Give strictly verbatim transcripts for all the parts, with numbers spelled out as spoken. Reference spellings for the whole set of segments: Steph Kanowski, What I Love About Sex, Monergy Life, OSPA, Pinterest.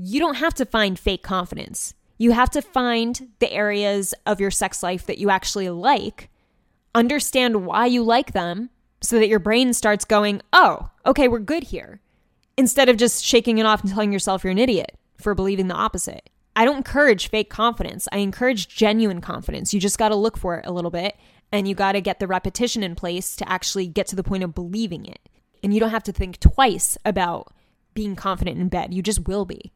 you don't have to find fake confidence. You have to find the areas of your sex life that you actually like, understand why you like them so that your brain starts going, oh, okay, we're good here, instead of just shaking it off and telling yourself you're an idiot for believing the opposite. I don't encourage fake confidence. I encourage genuine confidence. You just got to look for it a little bit, and you got to get the repetition in place to actually get to the point of believing it. And you don't have to think twice about being confident in bed. You just will be.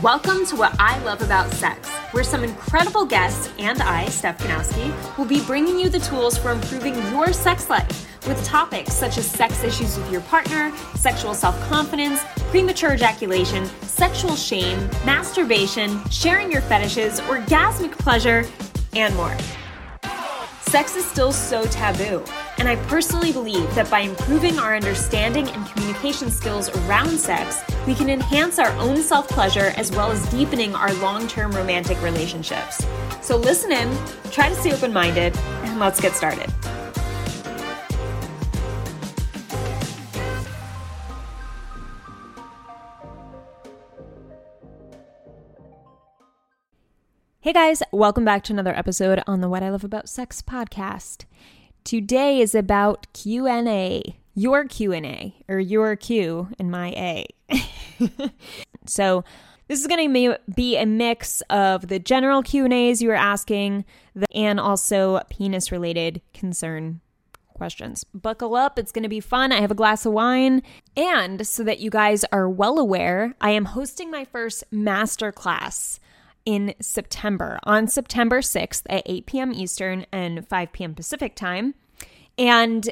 Welcome to What I Love About Sex, where some incredible guests and I, Steph Kanowski, will be bringing you the tools for improving your sex life with topics such as sex issues with your partner, sexual self-confidence, premature ejaculation, sexual shame, masturbation, sharing your fetishes, orgasmic pleasure, and more. Sex is still so taboo, and I personally believe that by improving our understanding and communication skills around sex, we can enhance our own self-pleasure as well as deepening our long-term romantic relationships. So listen in, try to stay open-minded, and let's get started. Hey guys, welcome back to another episode on the What I Love About Sex podcast. Today is about Q and A, your Q and A, or your Q and my A. So this is going to be a mix of the general Q and A's you were asking the, and also penis-related concern questions. Buckle up. It's going to be fun. I have a glass of wine. And so that you guys are well aware, I am hosting my first masterclass in September, on September sixth at eight p.m. Eastern and five p.m. Pacific time. And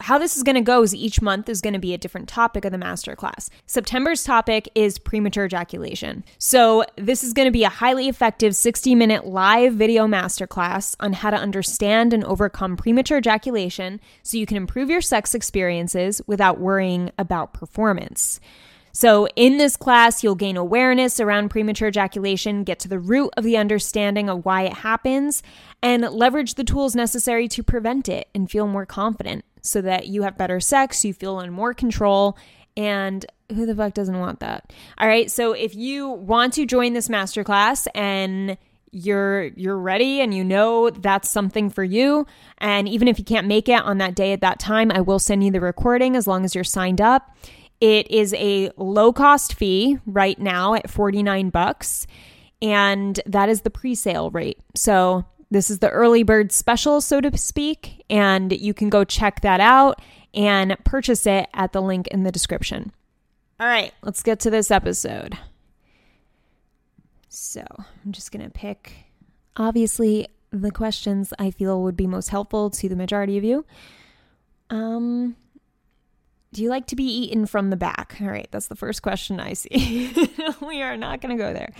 how this is going to go is each month is going to be a different topic of the masterclass. September's topic is premature ejaculation. So this is going to be a highly effective sixty-minute live video masterclass on how to understand and overcome premature ejaculation so you can improve your sex experiences without worrying about performance. So in this class, you'll gain awareness around premature ejaculation, get to the root of the understanding of why it happens, and leverage the tools necessary to prevent it and feel more confident so that you have better sex, you feel in more control, and who the fuck doesn't want that? All right, so if you want to join this masterclass and you're you're ready and you know that's something for you, and even if you can't make it on that day at that time, I will send you the recording as long as you're signed up. It is a low-cost fee right now at forty-nine bucks, and that is the pre-sale rate. So this is the early bird special, so to speak, and you can go check that out and purchase it at the link in the description. All right, let's get to this episode. So I'm just going to pick, obviously, the questions I feel would be most helpful to the majority of you. Um... Do you like to be eaten from the back? All right, that's the first question I see. We are not going to go there.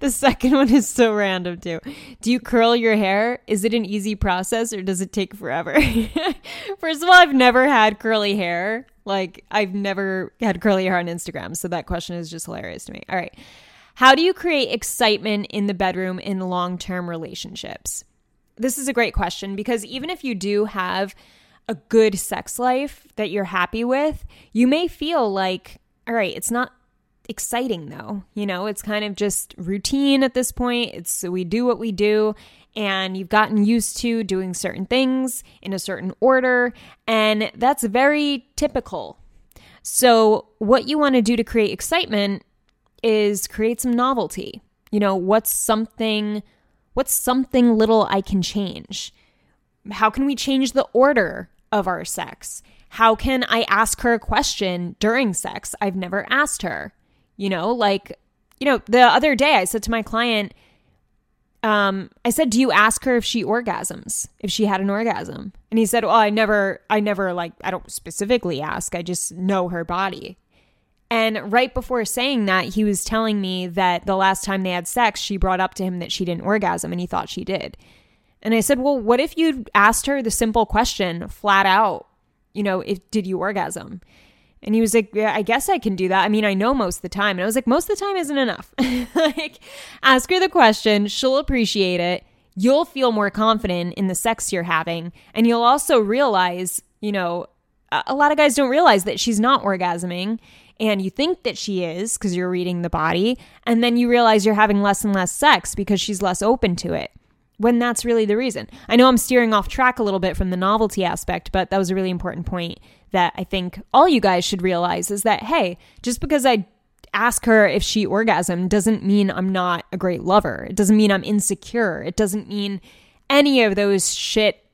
The second one is so random too. Do you curl your hair? Is it an easy process or does it take forever? First of all, I've never had curly hair. Like, I've never had curly hair on Instagram, so that question is just hilarious to me. All right. How do you create excitement in the bedroom in long-term relationships? This is a great question because even if you do have a good sex life that you're happy with, you may feel like, all right, it's not exciting though. You know, it's kind of just routine at this point. It's we do what we do, and you've gotten used to doing certain things in a certain order, and that's very typical. So what you want to do to create excitement is create some novelty. You know, what's something... What's something little I can change? How can we change the order of our sex? How can I ask her a question during sex I've never asked her? You know, like, you know, the other day I said to my client, um, I said, do you ask her if she orgasms, if she had an orgasm? And he said, well, I never, I never like, I don't specifically ask. I just know her body. And right before saying that, he was telling me that the last time they had sex, she brought up to him that she didn't orgasm and he thought she did. And I said, well, what if you asked her the simple question flat out, you know, if did you orgasm? And he was like, yeah, I guess I can do that. I mean, I know most of the time. And I was like, most of the time isn't enough. Like, ask her the question. She'll appreciate it. you'll feel more confident in the sex you're having. And you'll also realize, you know, a lot of guys don't realize that she's not orgasming. And you think that she is because you're reading the body. And then you realize you're having less and less sex because she's less open to it, when that's really the reason. I know I'm steering off track a little bit from the novelty aspect, but that was a really important point that I think all you guys should realize is that, hey, just because I ask her if she orgasmed doesn't mean I'm not a great lover. It doesn't mean I'm insecure. It doesn't mean any of those shit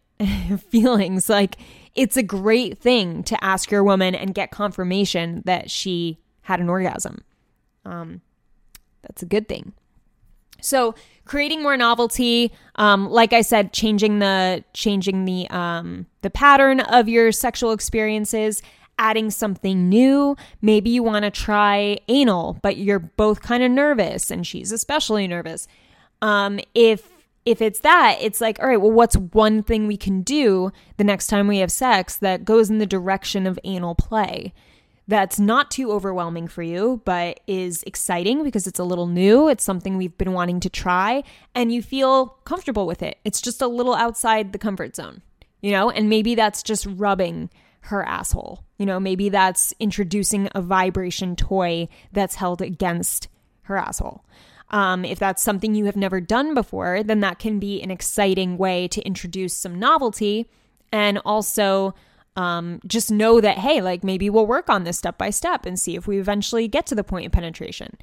feelings. Like, it's a great thing to ask your woman and get confirmation that she had an orgasm. Um, that's a good thing. So creating more novelty, um, like I said, changing the changing the um, the pattern of your sexual experiences, adding something new. Maybe you want to try anal, but you're both kind of nervous, and she's especially nervous. Um, if if it's that, it's like, all right, well, what's one thing we can do the next time we have sex that goes in the direction of anal play? That's not too overwhelming for you, but is exciting because it's a little new. It's something we've been wanting to try, and you feel comfortable with it. It's just a little outside the comfort zone, you know, and maybe that's just rubbing her asshole. You know, maybe that's introducing a vibration toy that's held against her asshole. Um, if that's something you have never done before, then that can be an exciting way to introduce some novelty, and also Um, just know that, hey, like maybe we'll work on this step by step and see if we eventually get to the point of penetration.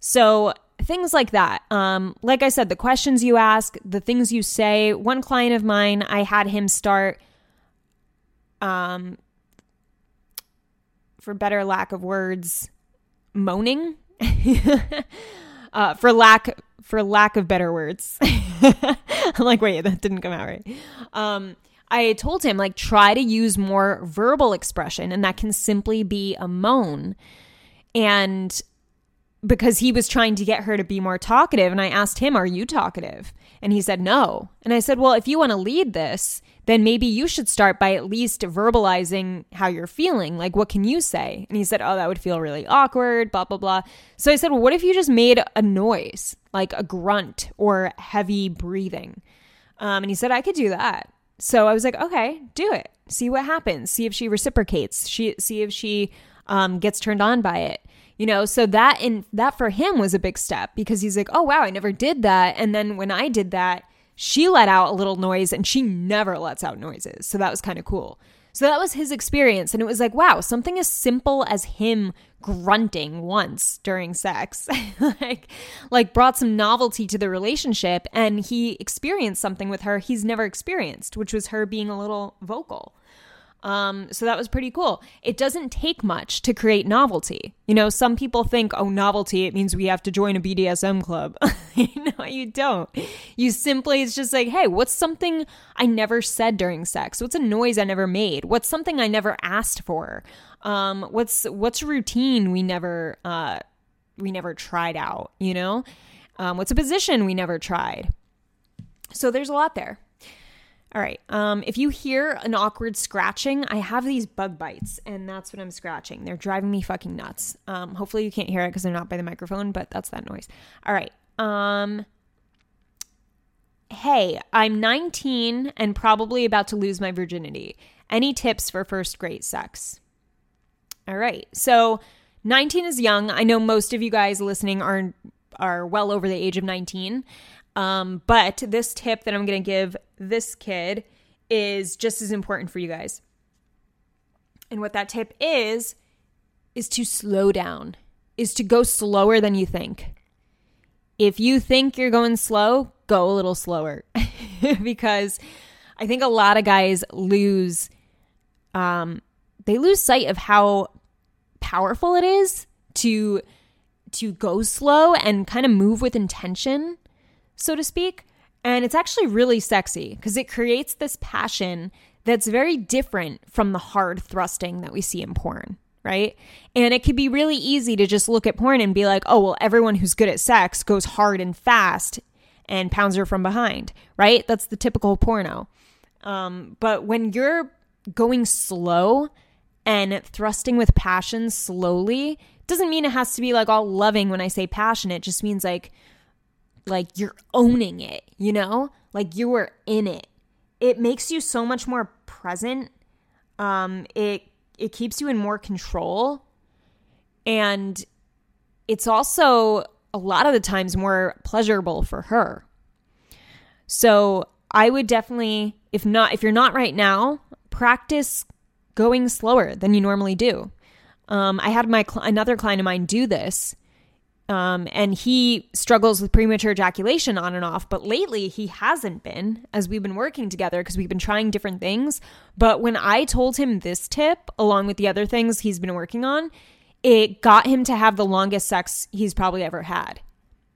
So things like that. Um, like I said, the questions you ask, the things you say. One client of mine, I had him start, um, for better lack of words, moaning. uh, for lack for lack of better words. I'm like, wait, that didn't come out right. Um, I told him, like, try to use more verbal expression, and that can simply be a moan. And because he was trying to get her to be more talkative, and I asked him, are you talkative? And he said, no. And I said, well, if you want to lead this, then maybe you should start by at least verbalizing how you're feeling. Like, what can you say? And he said, oh, that would feel really awkward, blah, blah, blah. So I said, well, what if you just made a noise, like a grunt or heavy breathing? Um, and he said, I could do that. So I was like, okay, do it. See what happens. See if she reciprocates. She see if she um, gets turned on by it. You know, so that in that for him was a big step, because he's like, oh wow, I never did that. And then when I did that, she let out a little noise, and she never lets out noises. So that was kind of cool. So that was his experience, and it was like, wow, something as simple as him grunting once during sex like like brought some novelty to the relationship, and he experienced something with her he's never experienced, which was her being a little vocal. Um, so that was pretty cool. It doesn't take much to create novelty. You know, some people think, oh, novelty, it means we have to join a B D S M club. No, you don't. You simply, it's just like, hey, what's something I never said during sex? What's a noise I never made? What's something I never asked for? Um, what's, what's a routine we never, uh, we never tried out, you know? Um, what's a position we never tried? So there's a lot there. All right, um, if you hear an awkward scratching, I have these bug bites, and that's what I'm scratching. They're driving me fucking nuts. Um, hopefully you can't hear it because they're not by the microphone, but that's that noise. All right. Um, hey, I'm nineteen and probably about to lose my virginity. Any tips for first grade sex? All right, so nineteen is young. I know most of you guys listening are, are well over the age of nineteen. Um, but this tip that I'm going to give this kid is just as important for you guys. And what that tip is, is to slow down, is to go slower than you think. If you think you're going slow, go a little slower because I think a lot of guys lose, um, they lose sight of how powerful it is to, to go slow and kind of move with intention, so to speak. And it's actually really sexy because it creates this passion that's very different from the hard thrusting that we see in porn, right? And it could be really easy to just look at porn and be like, oh, well, everyone who's good at sex goes hard and fast and pounds her from behind, right? That's the typical porno. Um, but when you're going slow and thrusting with passion slowly, doesn't mean it has to be like all loving when I say passionate. It just means like, like you're owning it, you know, Like, you were in it. It makes you so much more present. Um, it it keeps you in more control. And it's also a lot of the times more pleasurable for her. So I would definitely, if not, if you're not right now, practice going slower than you normally do. Um, I had my cl- another client of mine do this, um, and he struggles with premature ejaculation on and off, but lately he hasn't been, as we've been working together because we've been trying different things. But when I told him this tip, along with the other things he's been working on, it got him to have the longest sex he's probably ever had.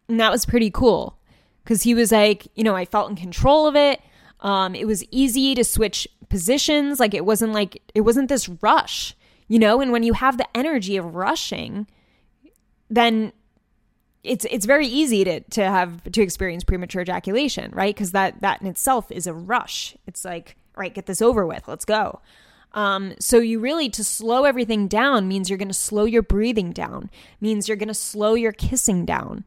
And that was pretty cool because he was like, you know, I felt in control of it. Um, it was easy to switch positions. Like, it wasn't like, it wasn't this rush. You know, and when you have the energy of rushing, then it's it's very easy to to have to experience premature ejaculation, right? Because that that in itself is a rush. It's like, all right, get this over with, let's go. Um, so you really, to slow everything down means you're going to slow your breathing down, means you're going to slow your kissing down.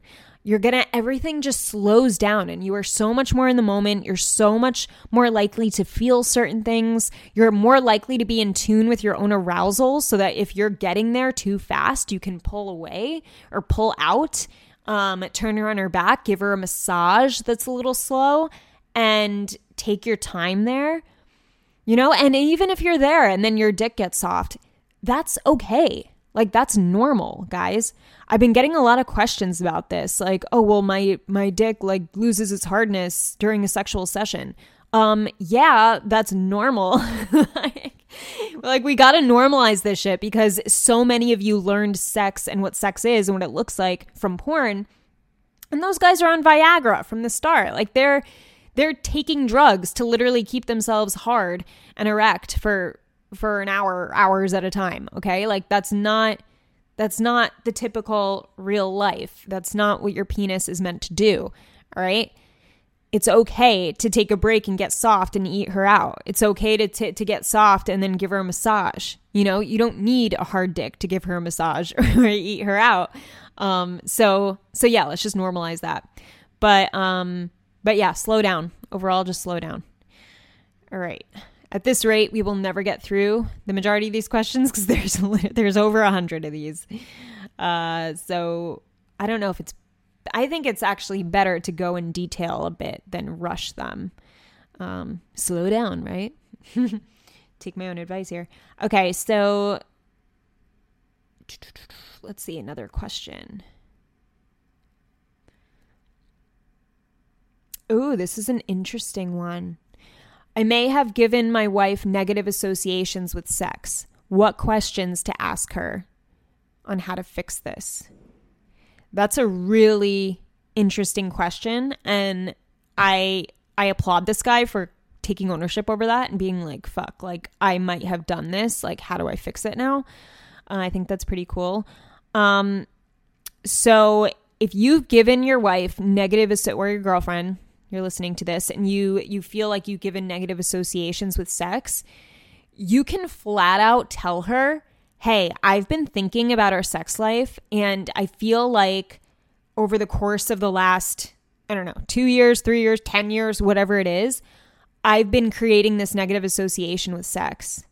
You're going to, everything just slows down and you are so much more in the moment. You're so much more likely to feel certain things. You're more likely to be in tune with your own arousal so that if you're getting there too fast, you can pull away or pull out, um, turn her on her back, give her a massage that's a little slow and take your time there. You know, and even if you're there and then your dick gets soft, that's okay. Like, that's normal, guys. I've been getting a lot of questions about this. Like, oh, well, my my dick, like, loses its hardness during a sexual session. Um, yeah, that's normal. like, like, we got to normalize this shit because so many of you learned sex and what sex is and what it looks like from porn. And those guys are on Viagra from the start. Like, they're they're taking drugs to literally keep themselves hard and erect for for an hour, hours at a time. Okay. Like, that's not, that's not the typical real life. That's not what your penis is meant to do. All right. It's okay to take a break and get soft and eat her out. It's okay to, t- to get soft and then give her a massage. You know, you don't need a hard dick to give her a massage or eat her out. Um, so, so yeah, let's just normalize that. But, um, but yeah, slow down overall, just slow down. All right. At this rate, we will never get through the majority of these questions because there's there's over a hundred of these. Uh, so I don't know if it's – I think it's actually better to go in detail a bit than rush them. Um, slow down, right? Take my own advice here. Okay, so let's see another question. Ooh, this is an interesting one. I may have given my wife negative associations with sex. What questions to ask her on how to fix this? That's a really interesting question. And I I applaud this guy for taking ownership over that and being like, fuck, like I might have done this. Like, how do I fix it now? Uh, I think that's pretty cool. Um, so if you've given your wife negative or your girlfriend, you're listening to this and you you feel like you've given negative associations with sex, you can flat out tell her, hey, I've been thinking about our sex life and I feel like over the course of the last, I don't know, two years, three years, ten years, whatever it is, I've been creating this negative association with sex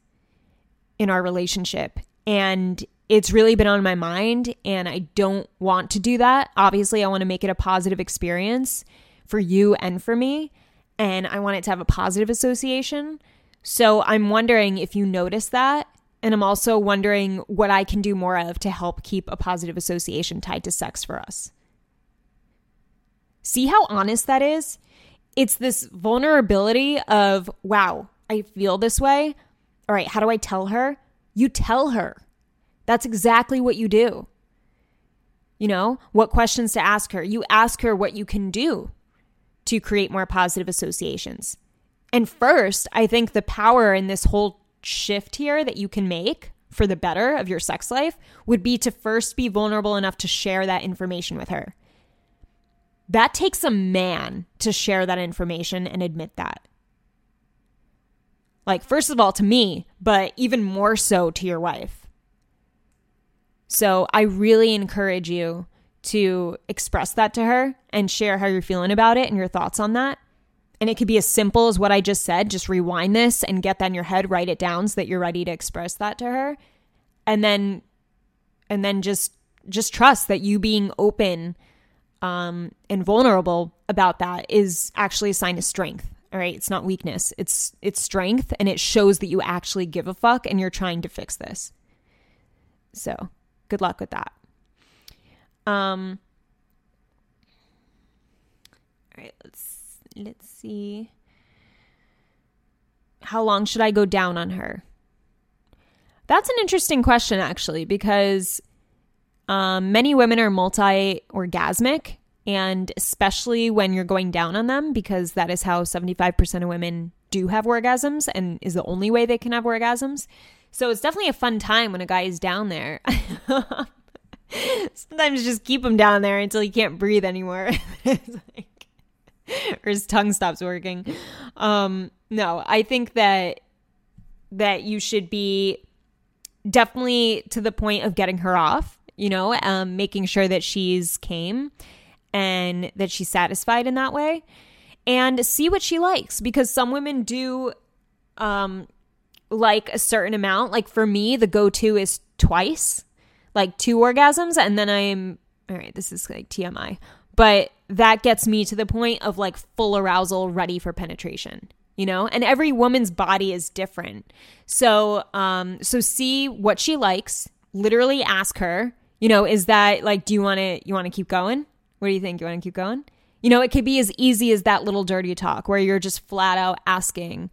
in our relationship. And it's really been on my mind and I don't want to do that. Obviously, I want to make it a positive experience for you and for me, and I want it to have a positive association. So I'm wondering if you notice that, and I'm also wondering what I can do more of to help keep a positive association tied to sex for us. See how honest that is? It's this vulnerability of, wow, I feel this way. All right, how do I tell her? You tell her. That's exactly what you do. You know, what questions to ask her. You ask her what you can do to create more positive associations. And first, I think the power in this whole shift here that you can make for the better of your sex life would be to first be vulnerable enough to share that information with her. That takes a man to share that information and admit that. Like, first of all, to me, but even more so to your wife. So I really encourage you to express that to her and share how you're feeling about it and your thoughts on that. And it could be as simple as what I just said. Just rewind this and get that in your head, write it down so that you're ready to express that to her. And then and then just just trust that you being open um, and vulnerable about that is actually a sign of strength. All right. It's not weakness. It's it's strength, and it shows that you actually give a fuck and you're trying to fix this. So good luck with that. Um all right, let's let's see. How long should I go down on her? That's an interesting question, actually, because um, many women are multi-orgasmic, and especially when you're going down on them, because that is how seventy-five percent of women do have orgasms and is the only way they can have orgasms. So it's definitely a fun time when a guy is down there. Sometimes just keep him down there until he can't breathe anymore. It's like, or his tongue stops working. Um, no, I think that that you should be definitely to the point of getting her off, you know, um, making sure that she's came and that she's satisfied in that way, and see what she likes, because some women do um, like a certain amount. Like for me, the go-to is twice, like two orgasms, and then I'm, all right, this is like T M I, but that gets me to the point of like full arousal, ready for penetration, you know? And every woman's body is different. So, um, so see what she likes, literally ask her, you know, is that like, do you want to, you want to keep going? What do you think? You want to keep going? You know, it could be as easy as that little dirty talk where you're just flat out asking,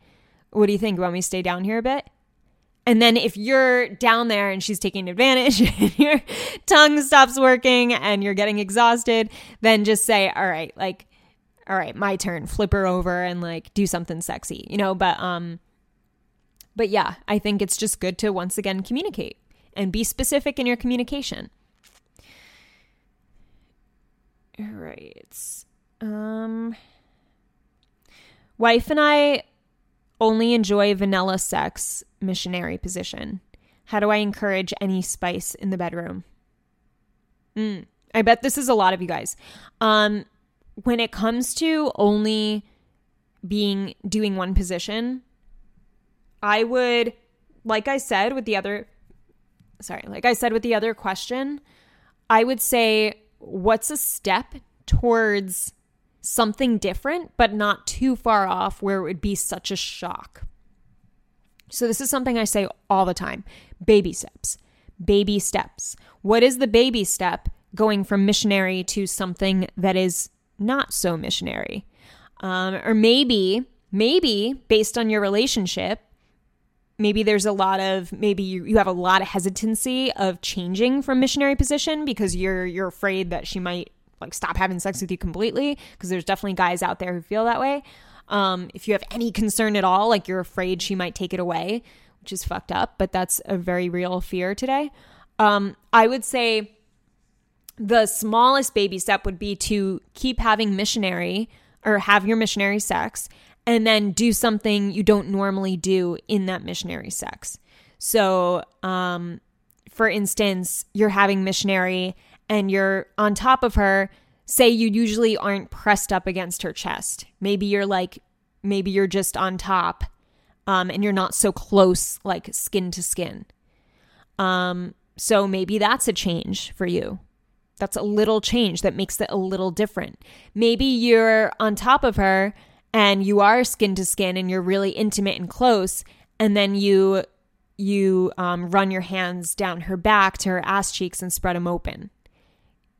what do you think? You want me to stay down here a bit? And then if you're down there and she's taking advantage and your tongue stops working and you're getting exhausted, then just say, all right, like, all right, my turn, flip her over and like do something sexy, you know? But, um, but yeah, I think it's just good to once again communicate and be specific in your communication. All right. Um, wife and I only enjoy vanilla sex, missionary position. How do I encourage any spice in the bedroom? Mm, I bet this is a lot of you guys. Um, when it comes to only being doing one position, I would, like I said with the other, sorry, like I said with the other question, I would say, what's a step towards something different, but not too far off where it would be such a shock? So this is something I say all the time. Baby steps. Baby steps. What is the baby step going from missionary to something that is not so missionary? Um, or maybe, maybe based on your relationship, maybe there's a lot of, maybe you, you have a lot of hesitancy of changing from missionary position because you're you're afraid that she might like stop having sex with you completely, because there's definitely guys out there who feel that way. Um, if you have any concern at all, like you're afraid she might take it away, which is fucked up, but that's a very real fear today. Um, I would say the smallest baby step would be to keep having missionary or have your missionary sex and then do something you don't normally do in that missionary sex. So, um, for instance, you're having missionary and you're on top of her. Say you usually aren't pressed up against her chest. Maybe you're like, maybe you're just on top, um, and you're not so close, like skin to skin. Um, so maybe that's a change for you. That's a little change that makes it a little different. Maybe you're on top of her and you are skin to skin and you're really intimate and close, and then you you um, run your hands down her back to her ass cheeks and spread them open,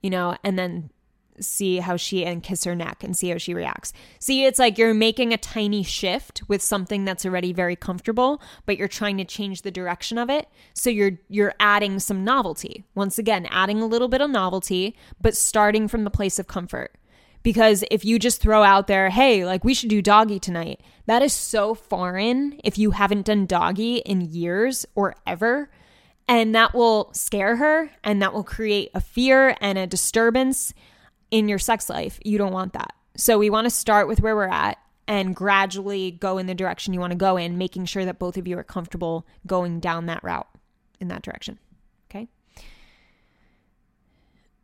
you know, and then see how she, and kiss her neck and see how she reacts. See, it's like you're making a tiny shift with something that's already very comfortable, but you're trying to change the direction of it. So you're you're adding some novelty. Once again, adding a little bit of novelty, but starting from the place of comfort. Because if you just throw out there, hey, like we should do doggy tonight, that is so foreign if you haven't done doggy in years or ever. And that will scare her, and that will create a fear and a disturbance in your sex life. You don't want that. So we want to start with where we're at and gradually go in the direction you want to go in, making sure that both of you are comfortable going down that route in that direction. Okay.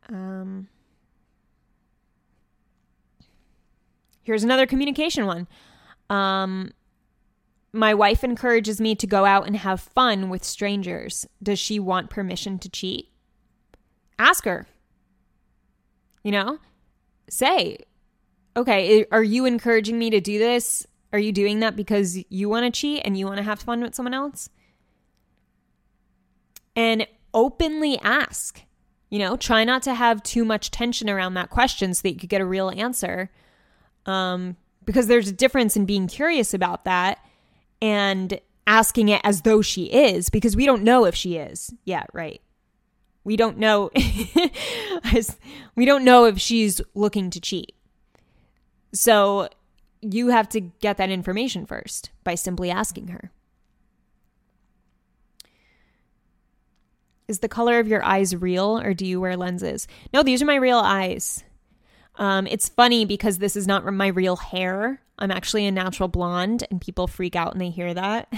Um, Here's another communication one. Um, my wife encourages me to go out and have fun with strangers. Does she want permission to cheat? Ask her. You know, say, okay, are you encouraging me to do this? Are you doing that because you want to cheat and you want to have fun with someone else? And openly ask, you know, try not to have too much tension around that question so that you could get a real answer. Um, because there's a difference in being curious about that and asking it as though she is, because we don't know if she is yet, right? We don't know. We don't know if she's looking to cheat. So you have to get that information first by simply asking her. Is the color of your eyes real, or do you wear lenses? No, these are my real eyes. Um, it's funny because this is not my real hair. I'm actually a natural blonde, and people freak out when they hear that.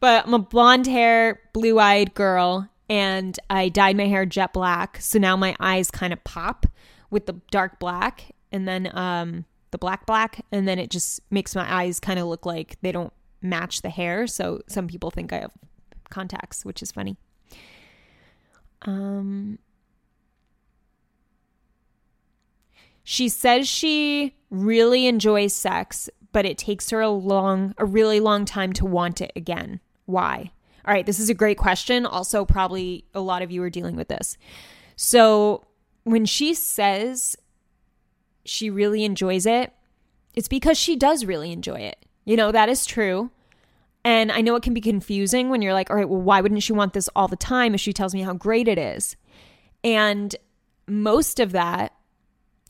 But I'm a blonde hair, blue-eyed girl, and I dyed my hair jet black. So now my eyes kind of pop with the dark black, and then um, the black black, and then it just makes my eyes kind of look like they don't match the hair. So some people think I have contacts, which is funny. Um, she says she really enjoys sex, but it takes her a long, a really long time to want it again. Why? All right, this is a great question. Also, probably a lot of you are dealing with this. So when she says she really enjoys it, it's because she does really enjoy it. You know, that is true. And I know it can be confusing when you're like, all right, well, why wouldn't she want this all the time if she tells me how great it is? And most of that,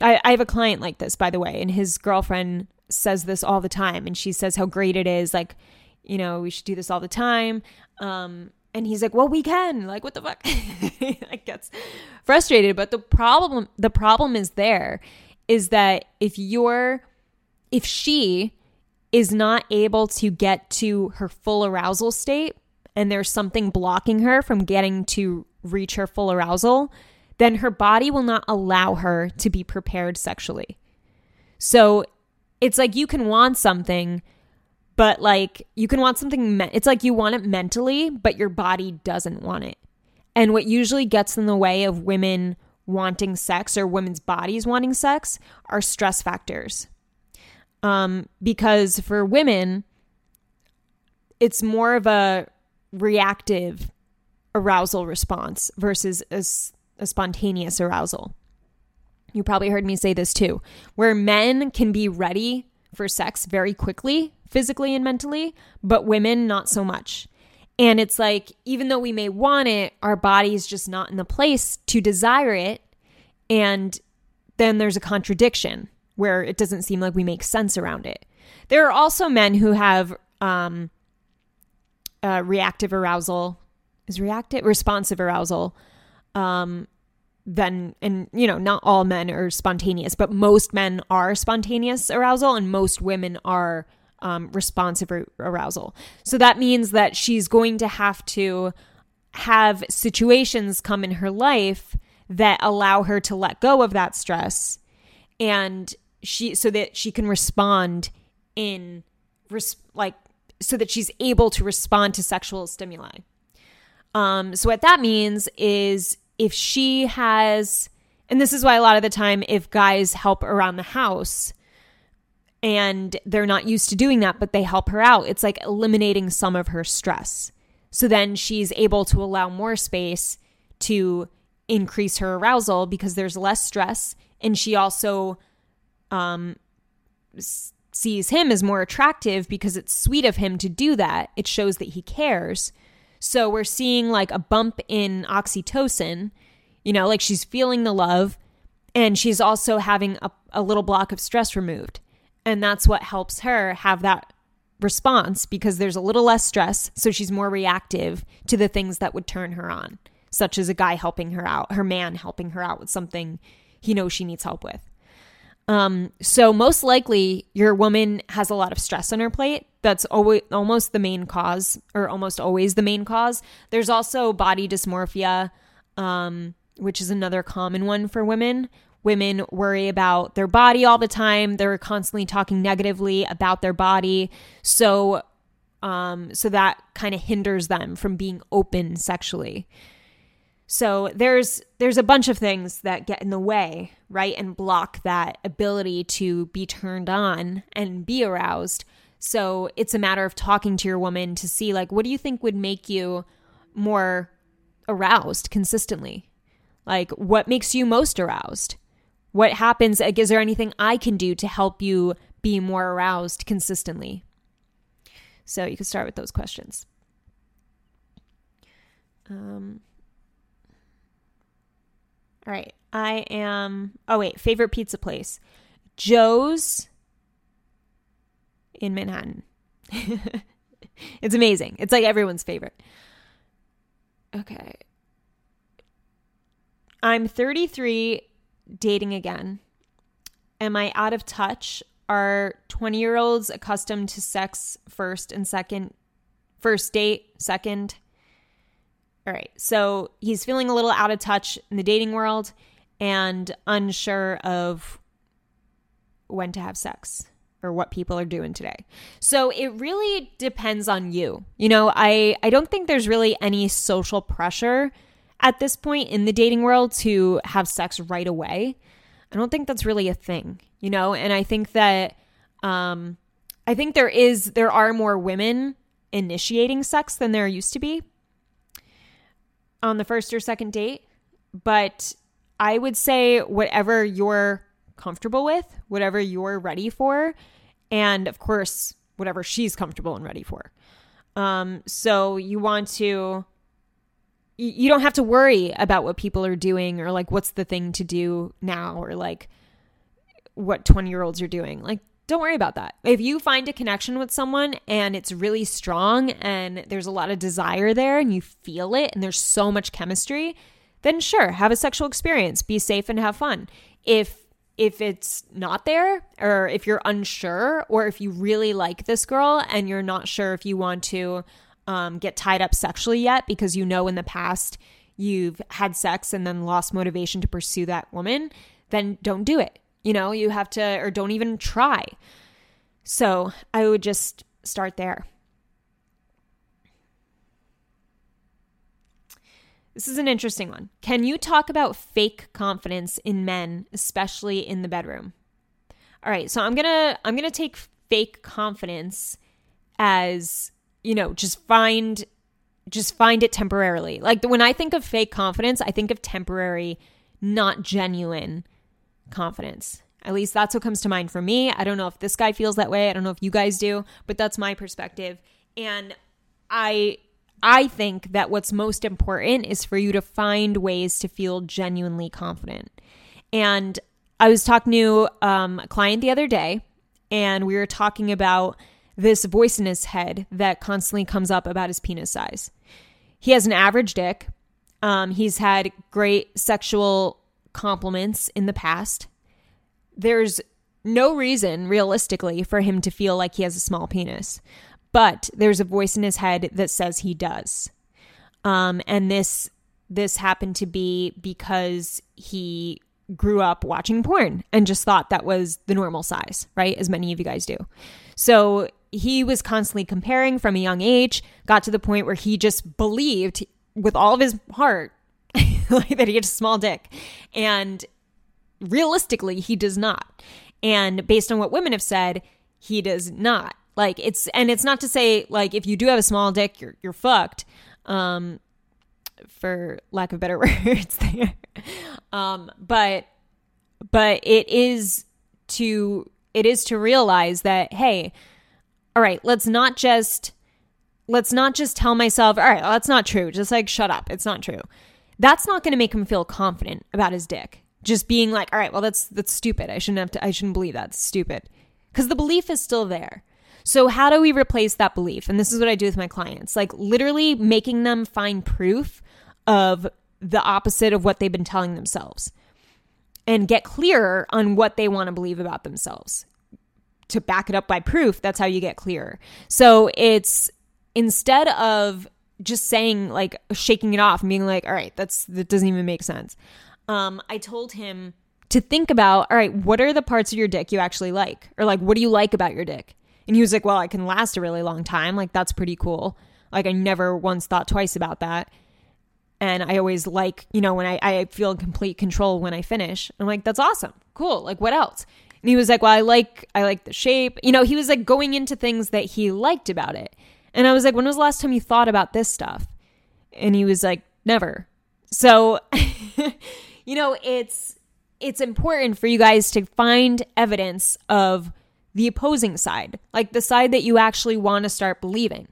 I, I have a client like this, by the way, and his girlfriend says this all the time. And she says how great it is. Like, you know, we should do this all the time. Um, and he's like, well, we can. Like, what the fuck? Like, gets frustrated. But the problem, the problem is there is that if you're, if she is not able to get to her full arousal state, and there's something blocking her from getting to reach her full arousal, then her body will not allow her to be prepared sexually. So it's like you can want something, but like you can want something, me- it's like you want it mentally, but your body doesn't want it. And what usually gets in the way of women wanting sex, or women's bodies wanting sex, are stress factors. Um, because for women, it's more of a reactive arousal response versus a, a spontaneous arousal. You probably heard me say this too, where men can be ready for sex very quickly, physically and mentally, but women not so much. And it's like, even though we may want it, our body's just not in the place to desire it. And then there's a contradiction where it doesn't seem like we make sense around it. There are also men who have um, uh, reactive arousal, is reactive responsive arousal. Um, then, and you know, not all men are spontaneous, but most men are spontaneous arousal, and most women are um, responsive arousal. So that means that she's going to have to have situations come in her life that allow her to let go of that stress, and she, so that she can respond in, res- like, so that she's able to respond to sexual stimuli. Um, so what that means is if she has, and this is why a lot of the time if guys help around the house and they're not used to doing that, but they help her out, it's like eliminating some of her stress. So then she's able to allow more space to increase her arousal because there's less stress. And she also um, sees him as more attractive because it's sweet of him to do that. It shows that he cares. So we're seeing like a bump in oxytocin, you know, like she's feeling the love, and she's also having a, a little block of stress removed. And that's what helps her have that response because there's a little less stress. So she's more reactive to the things that would turn her on, such as a guy helping her out, her man helping her out with something he knows she needs help with. Um, so most likely your woman has a lot of stress on her plate. That's always almost the main cause, or almost always the main cause. There's also body dysmorphia, um, which is another common one for women, Women worry about their body all the time. They're constantly talking negatively about their body. So, um, so that kind of hinders them from being open sexually. So there's there's a bunch of things that get in the way, right, and block that ability to be turned on and be aroused. So it's a matter of talking to your woman to see, like, what do you think would make you more aroused consistently? Like, what makes you most aroused? What happens? Like, is there anything I can do to help you be more aroused consistently? So you can start with those questions. Um. All right, I am, oh wait, favorite pizza place. Joe's in Manhattan. It's amazing. It's like everyone's favorite. Okay. I'm thirty-three, dating again. Am I out of touch? Are twenty-year-olds accustomed to sex first and second, first date, second? All right, so he's feeling a little out of touch in the dating world and unsure of when to have sex or what people are doing today. So it really depends on you. You know, I, I don't think there's really any social pressure at this point in the dating world to have sex right away. I don't think that's really a thing, you know, and I think that um, I think there is there are more women initiating sex than there used to be on the first or second date, but I would say whatever you're comfortable with, whatever you're ready for, and of course, whatever she's comfortable and ready for. Um, so you want to, you don't have to worry about what people are doing or like what's the thing to do now or like what twenty-year-olds are doing. Like, don't worry about that. If you find a connection with someone and it's really strong and there's a lot of desire there and you feel it and there's so much chemistry, then sure, have a sexual experience, be safe and have fun. If if it's not there or if you're unsure or if you really like this girl and you're not sure if you want to um, get tied up sexually yet because you know in the past you've had sex and then lost motivation to pursue that woman, then don't do it. You know, you have to, or don't even try. So I would just start there. This is an interesting one. Can you talk about fake confidence in men, especially in the bedroom? All right, so I'm gonna I'm gonna take fake confidence as, you know, just find just find it temporarily. Like when I think of fake confidence, I think of temporary, not genuine confidence. At least that's what comes to mind for me. I don't know if this guy feels that way. I don't know if you guys do, but that's my perspective. And I I think that what's most important is for you to find ways to feel genuinely confident. And I was talking to um, a client the other day, and we were talking about this voice in his head that constantly comes up about his penis size. He has an average dick. Um, he's had great sexual compliments in the past. There's no reason realistically for him to feel like he has a small penis, but there's a voice in his head that says he does. Um, and this this happened to be because he grew up watching porn and just thought that was the normal size, right? As many of you guys do. So he was constantly comparing from a young age, got to the point where he just believed with all of his heart like that he had a small dick, and realistically he does not. And based on what women have said, he does not. Like it's, and it's not to say like if you do have a small dick, you're you're fucked, um, for lack of better words there. Um, but but it is to it is to realize that, hey, all right, let's not just let's not just tell myself, all right, well, that's not true. Just like shut up, it's not true. That's not going to make him feel confident about his dick. Just being like, all right, well, that's that's stupid. I shouldn't have to, I shouldn't believe that's stupid. Because the belief is still there. So how do we replace that belief? And this is what I do with my clients. Like literally making them find proof of the opposite of what they've been telling themselves. And get clearer on what they want to believe about themselves. To back it up by proof, that's how you get clearer. So it's instead of just saying like shaking it off and being like, all right, that's that doesn't even make sense. Um, I told him to think about, all right, what are the parts of your dick you actually like? Or like, what do you like about your dick? And he was like, well, I can last a really long time. Like, that's pretty cool. Like, I never once thought twice about that. And I always like, you know, when I, I feel in complete control when I finish. I'm like, that's awesome. Cool. Like, what else? And he was like, well, I like, I like the shape. You know, he was like going into things that he liked about it. And I was like, when was the last time you thought about this stuff? And he was like, never. So, you know, it's, it's important for you guys to find evidence of the opposing side, like the side that you actually want to start believing.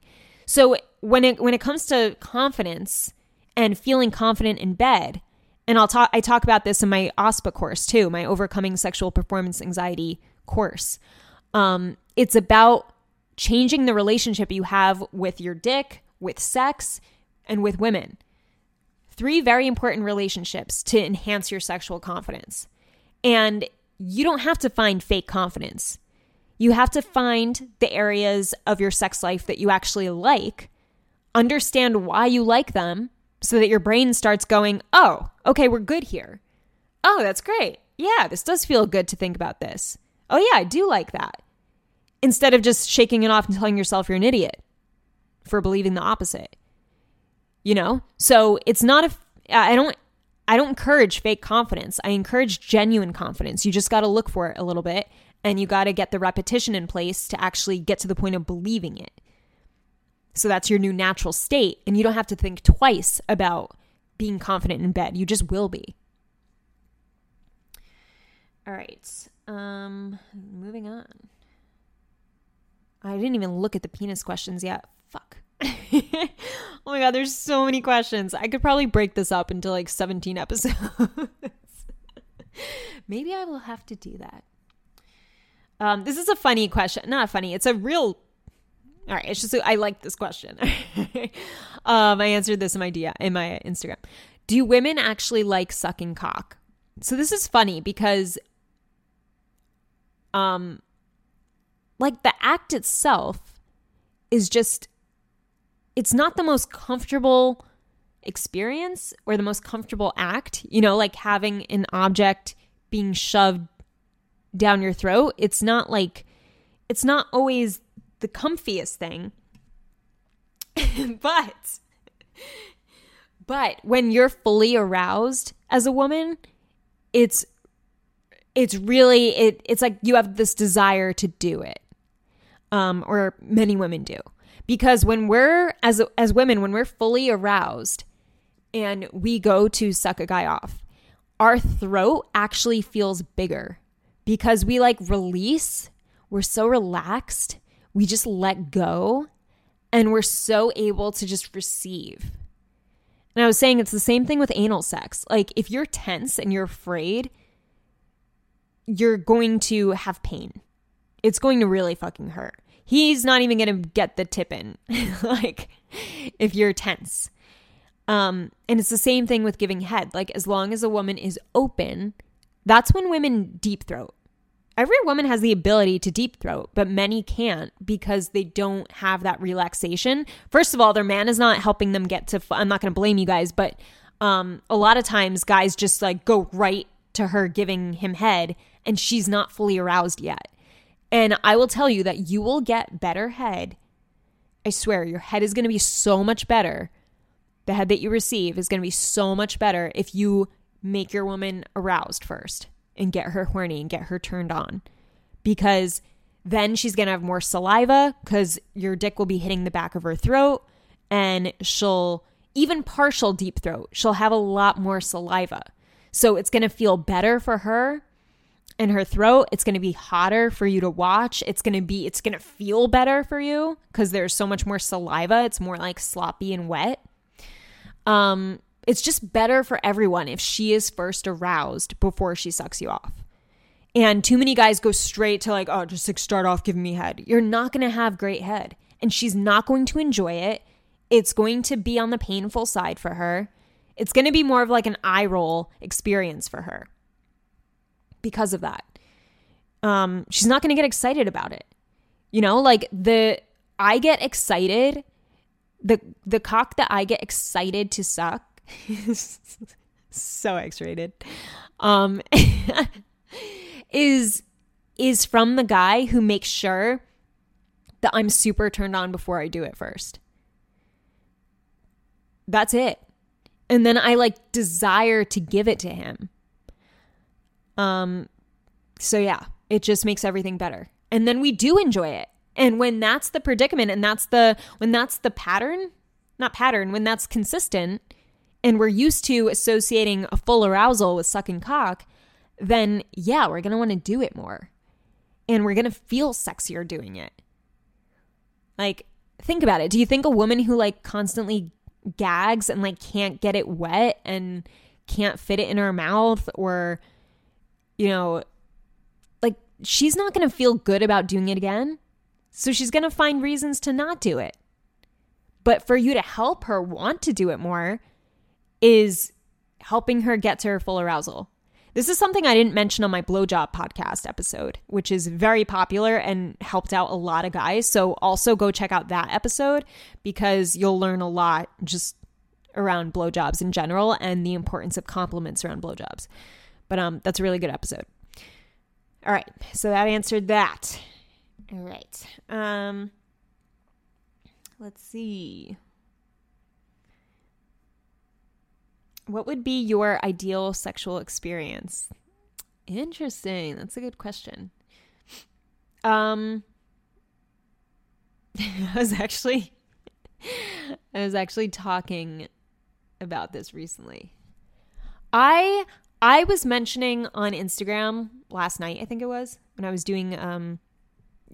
So when it, when it comes to confidence and feeling confident in bed, and I'll talk, I talk about this in my O S P A course too, my Overcoming Sexual Performance Anxiety course. Um, it's about changing the relationship you have with your dick, with sex, and with women. Three very important relationships to enhance your sexual confidence. And you don't have to find fake confidence. You have to find the areas of your sex life that you actually like, understand why you like them, so that your brain starts going, oh, okay, we're good here. Oh, that's great. Yeah, this does feel good to think about this. Oh yeah, I do like that. Instead of just shaking it off and telling yourself you're an idiot for believing the opposite. You know? So it's not a, I don't, I don't encourage fake confidence. I encourage genuine confidence. You just got to look for it a little bit, and you got to get the repetition in place to actually get to the point of believing it. So that's your new natural state. And you don't have to think twice about being confident in bed. You just will be. All right. Um, moving on. I didn't even look at the penis questions yet. Fuck. Oh my God, there's so many questions. I could probably break this up into like seventeen episodes. Maybe I will have to do that. Um, this is a funny question. Not funny. It's a real... All right, it's just I like this question. um, I answered this in my D M, in my Instagram. Do women actually like sucking cock? So this is funny because, um, like the act itself is just, it's not the most comfortable experience or the most comfortable act. You know, like having an object being shoved down your throat. It's not like, it's not always the comfiest thing. but, but when you're fully aroused as a woman, it's, it's really, it, it's like you have this desire to do it. Um, or many women do, because when we're, as, as women, when we're fully aroused and we go to suck a guy off, our throat actually feels bigger because we like release. We're so relaxed. We just let go, and we're so able to just receive. And I was saying it's the same thing with anal sex. Like if you're tense and you're afraid, you're going to have pain. It's going to really fucking hurt. He's not even going to get the tip in like if you're tense. Um, and it's the same thing with giving head. Like as long as a woman is open, that's when women deep throat. Every woman has the ability to deep throat, but many can't because they don't have that relaxation. First of all, their man is not helping them get to, f- I'm not going to blame you guys, but um, a lot of times guys just like go right to her giving him head and she's not fully aroused yet. And I will tell you that you will get better head. I swear, your head is going to be so much better. The head that you receive is going to be so much better if you make your woman aroused first. And get her horny and get her turned on, because then she's going to have more saliva because your dick will be hitting the back of her throat, and she'll, even partial deep throat, she'll have a lot more saliva. So it's going to feel better for her and her throat. It's going to be hotter for you to watch. It's going to be, it's going to feel better for you because there's so much more saliva. It's more like sloppy and wet. Um, It's just better for everyone if she is first aroused before she sucks you off. And too many guys go straight to like, oh, just like start off giving me head. You're not going to have great head. And she's not going to enjoy it. It's going to be on the painful side for her. It's going to be more of like an eye roll experience for her because of that. Um, she's not going to get excited about it. You know, like the I get excited, the the cock that I get excited to suck so X-rated, um, is is from the guy who makes sure that I'm super turned on before I do it first. That's it. And then I like desire to give it to him. Um, so yeah, it just makes everything better. And then we do enjoy it. And when that's the predicament and that's the, when that's the pattern, not pattern, when that's consistent and we're used to associating a full arousal with sucking cock, then yeah, we're going to want to do it more and we're going to feel sexier doing it. Like, think about it. Do you think a woman who like constantly gags and like can't get it wet and can't fit it in her mouth, or, you know, like she's not going to feel good about doing it again? So she's going to find reasons to not do it. But for you to help her want to do it more is helping her get to her full arousal. This is something I didn't mention on my blowjob podcast episode, which is very popular and helped out a lot of guys. So also go check out that episode because you'll learn a lot just around blowjobs in general and the importance of compliments around blowjobs. But um, that's a really good episode. All right. So that answered that. All right. Um, let's see. What would be your ideal sexual experience? Interesting. That's a good question. Um, I was actually, I was actually talking about this recently. I I was mentioning on Instagram last night, I think it was, when I was doing um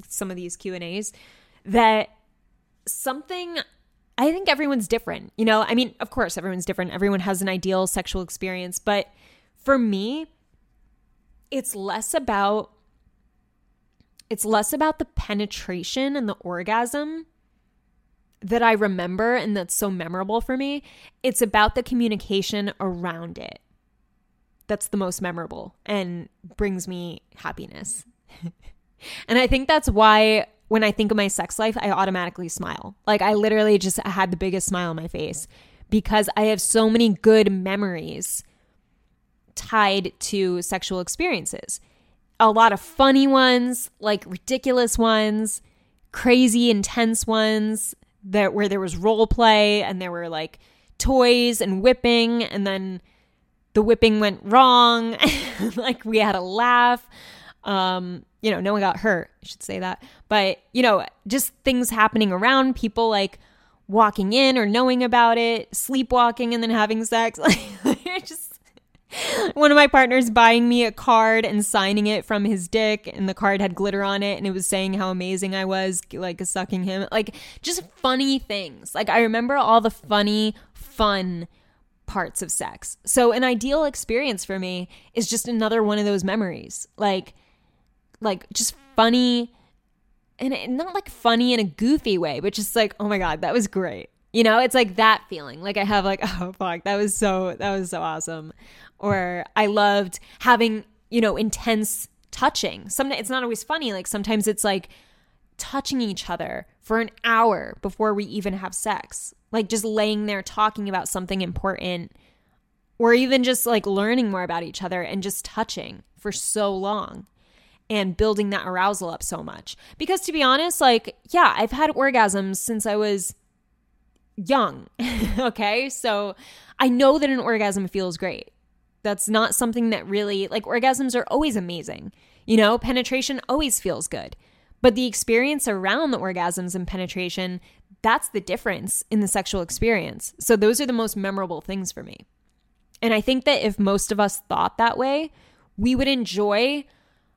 some of these Q and A's, that something. I think everyone's different. You know, I mean, of course, everyone's different. Everyone has an ideal sexual experience. But for me, it's less about, it's less about the penetration and the orgasm that I remember and that's so memorable for me. It's about the communication around it. That's the most memorable and brings me happiness. And I think that's why when I think of my sex life, I automatically smile. Like I literally just had the biggest smile on my face because I have so many good memories tied to sexual experiences. A lot of funny ones, like ridiculous ones, crazy intense ones that where there was role play and there were like toys and whipping, and then the whipping went wrong. Like we had a laugh. Um, you know, no one got hurt, I should say that. But, you know, just things happening around, people like walking in or knowing about it, sleepwalking and then having sex. Just one of my partners buying me a card and signing it from his dick, and the card had glitter on it and it was saying how amazing I was, like sucking him. Like just funny things. Like I remember all the funny, fun parts of sex. So an ideal experience for me is just another one of those memories. Like like just funny, and it, not like funny in a goofy way, but just like, oh my God, that was great. You know, it's like that feeling. Like I have like, oh fuck, that was so, that was so awesome. Or I loved having, you know, intense touching. Sometimes it's not always funny. Like sometimes it's like touching each other for an hour before we even have sex. Like just laying there talking about something important, or even just like learning more about each other and just touching for so long. And building that arousal up so much. Because to be honest, like, yeah, I've had orgasms since I was young, okay? So I know that an orgasm feels great. That's not something that really, like, orgasms are always amazing. You know, penetration always feels good. But the experience around the orgasms and penetration, that's the difference in the sexual experience. So those are the most memorable things for me. And I think that if most of us thought that way, we would enjoy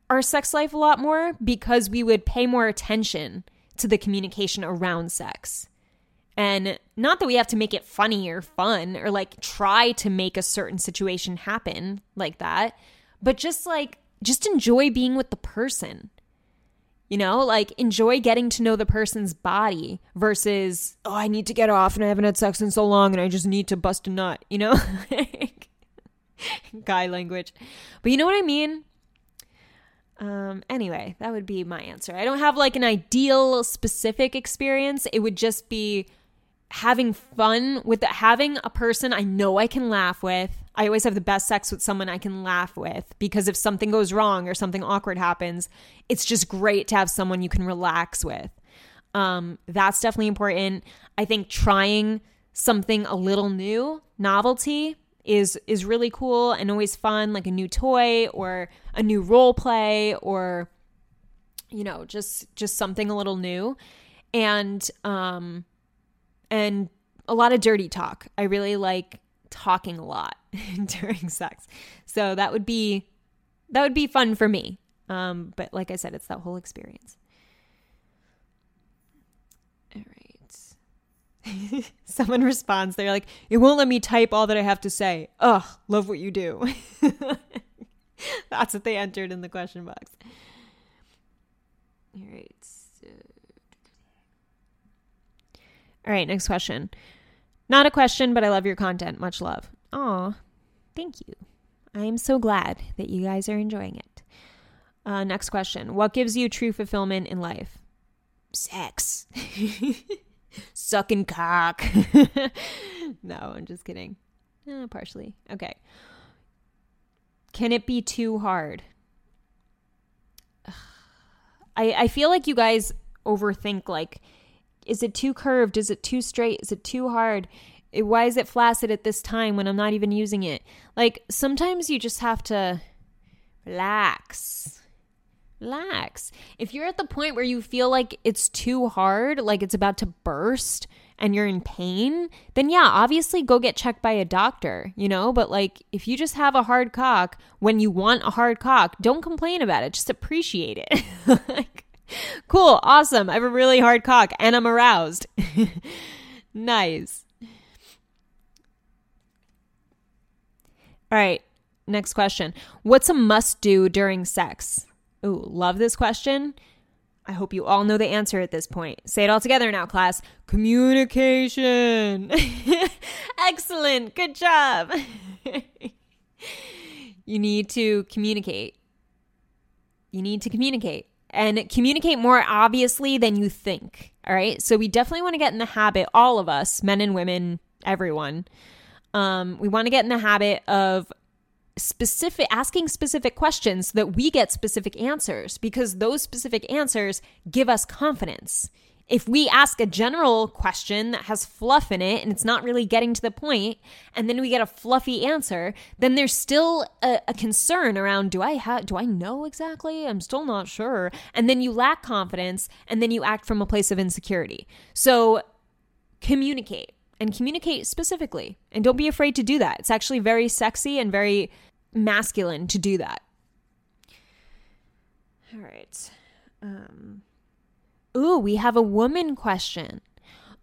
our sex life a lot more because we would pay more attention to the communication around sex. And not that we have to make it funny or fun or like try to make a certain situation happen like that, but just like, just enjoy being with the person, you know, like enjoy getting to know the person's body versus, oh, I need to get off and I haven't had sex in so long and I just need to bust a nut, you know, guy language, but you know what I mean? Um, anyway, that would be my answer. I don't have like an ideal specific experience. It would just be having fun with the, having a person I know I can laugh with. I always have the best sex with someone I can laugh with, because if something goes wrong or something awkward happens, it's just great to have someone you can relax with. Um, that's definitely important. I think trying something a little new, novelty, is is really cool and always fun, like a new toy or a new role play or, you know, just just something a little new. And um, and a lot of dirty talk. I really like talking a lot during sex. So that would be that would be fun for me. Um, but like I said, it's that whole experience. All right. Someone responds. They're like, "It won't let me type all that I have to say. Ugh, love what you do." That's what they entered in the question box. All right. So. All right, next question. Not a question, but I love your content. Much love. Aw, thank you. I am so glad that you guys are enjoying it. Uh, next question. What gives you true fulfillment in life? Sex. Sucking cock. No, I'm just kidding. Uh, partially. Okay. Can it be too hard? I, I feel like you guys overthink, like, is it too curved? Is it too straight? Is it too hard? It, why is it flaccid at this time when I'm not even using it? Like, sometimes you just have to relax. Relax. If you're at the point where you feel like it's too hard, like it's about to burst and you're in pain, then yeah, obviously go get checked by a doctor, you know? But like, if you just have a hard cock when you want a hard cock, don't complain about it. Just appreciate it. Like, cool, awesome. I have a really hard cock and I'm aroused. Nice. All right, next question. What's a must-do during sex? Ooh, love this question. I hope you all know the answer at this point. Say it all together now, class. Communication. Excellent. Good job. You need to communicate. You need to communicate. And communicate more obviously than you think, all right? So we definitely want to get in the habit, all of us, men and women, everyone, um, we want to get in the habit of specific asking specific questions so that we get specific answers, because those specific answers give us confidence. If we ask a general question that has fluff in it and it's not really getting to the point, and then we get a fluffy answer, then there's still a, a concern around, do I ha- do I know exactly? I'm still not sure. And then you lack confidence, and then you act from a place of insecurity. So communicate. And communicate specifically. And don't be afraid to do that. It's actually very sexy and very masculine to do that. All right. Um, ooh, we have a woman question.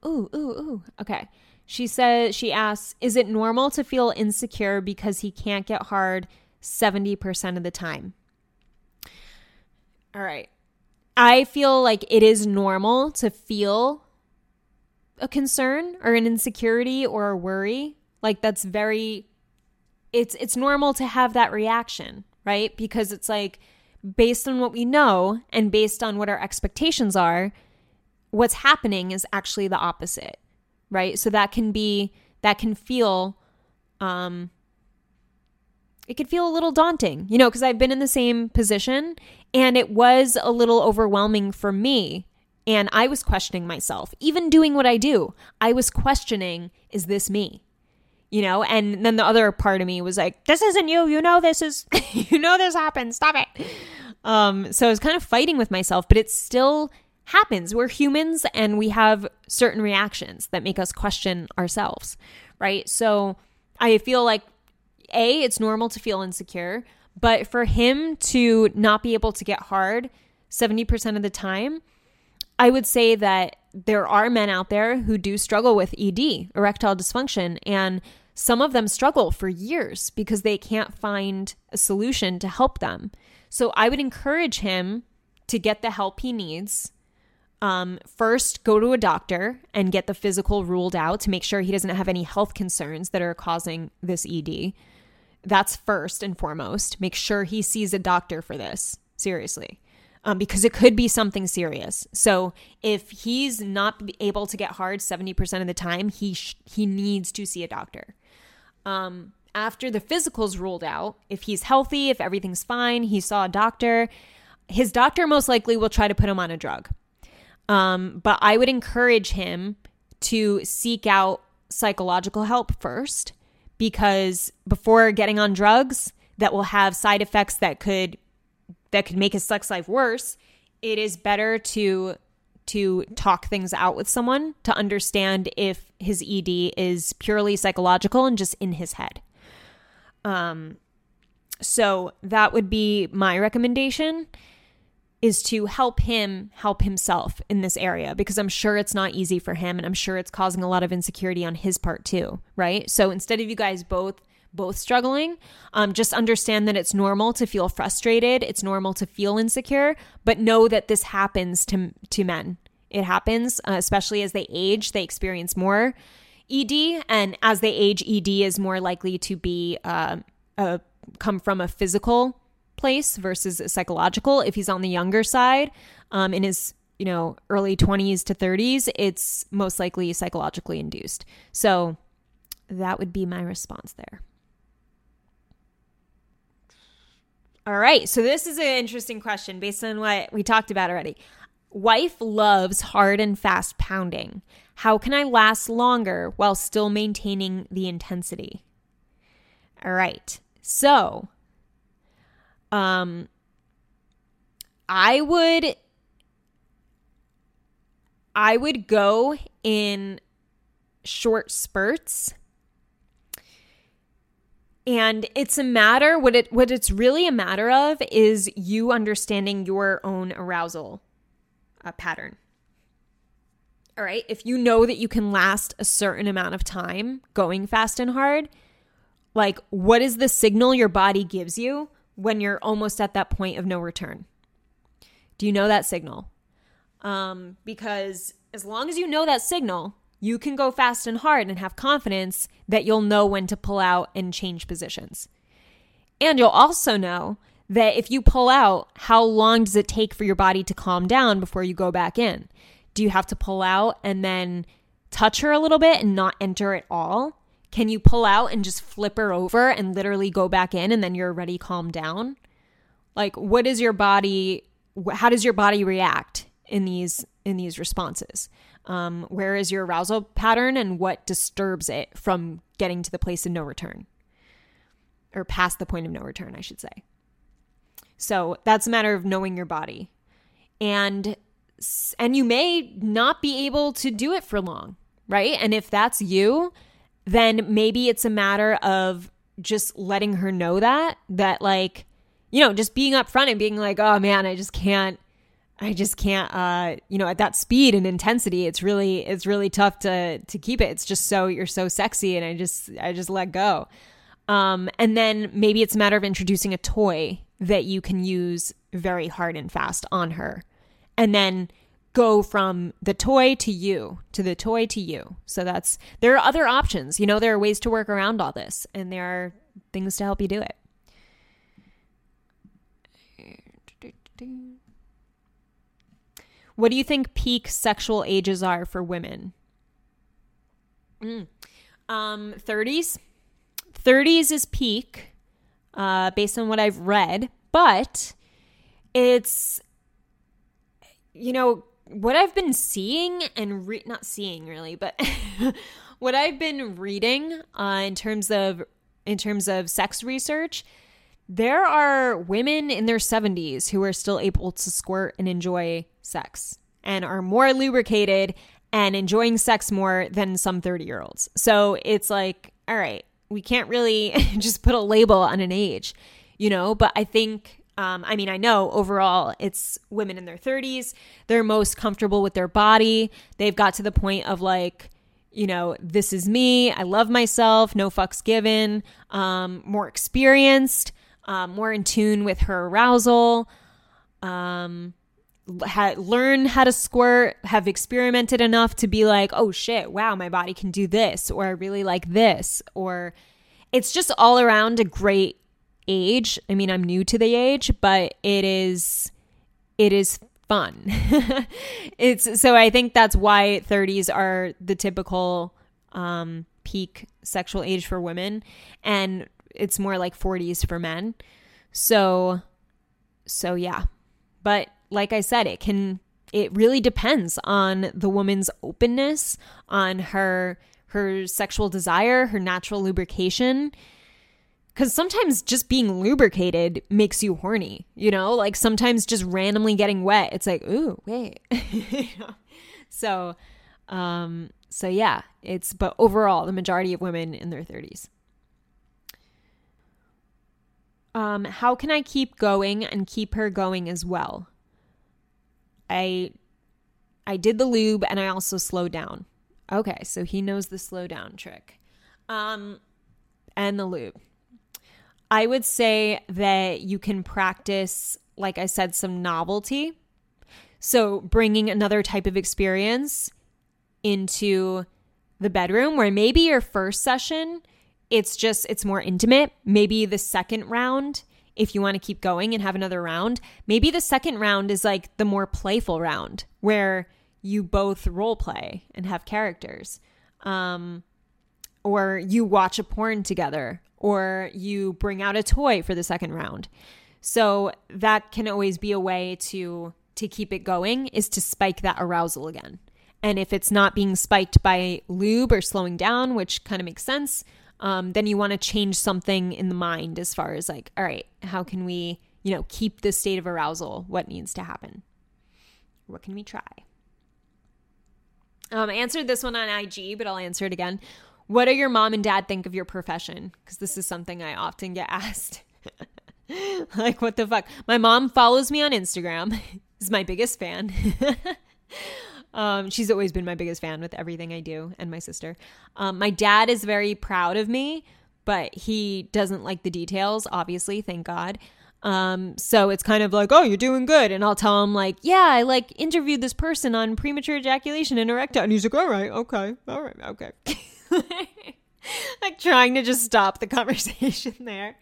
Ooh, ooh, ooh. Okay. She says, she asks, is it normal to feel insecure because he can't get hard seventy percent of the time? All right. I feel like it is normal to feel a concern or an insecurity or a worry. Like, that's very, it's it's normal to have that reaction, right? Because it's like, based on what we know and based on what our expectations are, what's happening is actually the opposite, right? So that can be, that can feel, um, it could feel a little daunting, you know, because I've been in the same position and it was a little overwhelming for me. And I was questioning myself. Even doing what I do, I was questioning, is this me? You know, and then the other part of me was like, this isn't you. You know this is, you know this happens. Stop it. Um, so I was kind of fighting with myself, but it still happens. We're humans and we have certain reactions that make us question ourselves, right? So I feel like, A, it's normal to feel insecure, but for him to not be able to get hard seventy percent of the time, I would say that there are men out there who do struggle with E D, erectile dysfunction, and some of them struggle for years because they can't find a solution to help them. So I would encourage him to get the help he needs. Um, first, go to a doctor and get the physical ruled out to make sure he doesn't have any health concerns that are causing this E D. That's first and foremost. Make sure he sees a doctor for this. Seriously. Um, because it could be something serious. So if he's not able to get hard seventy percent of the time, he sh- he needs to see a doctor. Um, after the physicals ruled out, if he's healthy, if everything's fine, he saw a doctor, his doctor most likely will try to put him on a drug. Um, but I would encourage him to seek out psychological help first, because before getting on drugs that will have side effects that could that could make his sex life worse, it is better to to talk things out with someone to understand if his E D is purely psychological and just in his head. Um, so that would be my recommendation, is to help him help himself in this area, because I'm sure it's not easy for him, and I'm sure it's causing a lot of insecurity on his part too, right? So instead of you guys both both struggling, um, just understand that it's normal to feel frustrated, it's normal to feel insecure, but know that this happens to to men. It happens, uh, especially as they age, they experience more E D, and as they age, E D is more likely to be uh, uh, come from a physical place versus psychological. If he's on the younger side, um, in his, you know, early twenties to thirties, it's most likely psychologically induced. So that would be my response there. All right. So this is an interesting question based on what we talked about already. Wife loves hard and fast pounding. How can I last longer while still maintaining the intensity? All right. So Um, I would, I would go in short spurts, and it's a matter, what it, what it's really a matter of is you understanding your own arousal uh, pattern. All right. If you know that you can last a certain amount of time going fast and hard, like, what is the signal your body gives you when you're almost at that point of no return? Do you know that signal? Um, because as long as you know that signal, you can go fast and hard and have confidence that you'll know when to pull out and change positions. And you'll also know that if you pull out, how long does it take for your body to calm down before you go back in? Do you have to pull out and then touch her a little bit and not enter at all? Can you pull out and just flip her over and literally go back in, and then you're already calmed down? Like, what is your body, how does your body react in these in these responses? Um, where is your arousal pattern, and what disturbs it from getting to the place of no return? Or past the point of no return, I should say. So that's a matter of knowing your body. And, and you may not be able to do it for long, right? And if that's you, then maybe it's a matter of just letting her know that, that like, you know, just being upfront and being like, oh man, I just can't, I just can't, uh, you know, at that speed and intensity, it's really, it's really tough to to keep it. It's just so, you're so sexy, and I just, I just let go. Um, and then maybe it's a matter of introducing a toy that you can use very hard and fast on her, and then go from the toy to you, to the toy to you. So that's, there are other options. You know, there are ways to work around all this, and there are things to help you do it. What do you think peak sexual ages are for women? Mm. Um, thirties. thirties is peak, uh, based on what I've read, but it's, you know, what I've been seeing and re- not seeing really, but what I've been reading uh, in terms of in terms of sex research, there are women in their seventies who are still able to squirt and enjoy sex, and are more lubricated and enjoying sex more than some thirty-year-olds. So it's like, all right, we can't really just put a label on an age, you know, but I think Um, I mean, I know overall it's women in their thirties. They're most comfortable with their body. They've got to the point of like, you know, this is me. I love myself. No fucks given. Um, more experienced, um, more in tune with her arousal. Um, ha- learn how to squirt, have experimented enough to be like, oh shit, wow, my body can do this, or I really like this, or it's just all around a great age. I mean, I'm new to the age, but it is, it is fun. It's so I think that's why thirties are the typical um, peak sexual age for women, and it's more like forties for men. So, so yeah. But like I said, it can, it really depends on the woman's openness, on her, her sexual desire, her natural lubrication. Because sometimes just being lubricated makes you horny, you know? Like sometimes just randomly getting wet, it's like, ooh, wait. You know? So, um, so yeah, it's, but overall, the majority of women in their thirties. Um, how can I keep going and keep her going as well? I, I did the lube and I also slowed down. Okay, so he knows the slow down trick. Um, and the lube. I would say that you can practice, like I said, some novelty. So bringing another type of experience into the bedroom, where maybe your first session, it's just, it's more intimate. Maybe the second round, if you want to keep going and have another round, maybe the second round is like the more playful round where you both role play and have characters. Um, or you watch a porn together. Or you bring out a toy for the second round. So that can always be a way to to keep it going, is to spike that arousal again. And if it's not being spiked by lube or slowing down, which kind of makes sense, um, then you want to change something in the mind as far as like, all right, how can we, you know, keep this state of arousal? What needs to happen? What can we try? Um, I answered this one on I G, but I'll answer it again. What do your mom and dad think of your profession? Because this is something I often get asked. Like, what the fuck? My mom follows me on Instagram. Is my biggest fan. um, she's always been my biggest fan with everything I do, and my sister. Um, my dad is very proud of me, but he doesn't like the details, obviously, thank God. Um, so it's kind of like, oh, you're doing good. And I'll tell him like, yeah, I like interviewed this person on premature ejaculation and erectile. And he's like, all right, okay, all right, okay. Like trying to just stop the conversation there.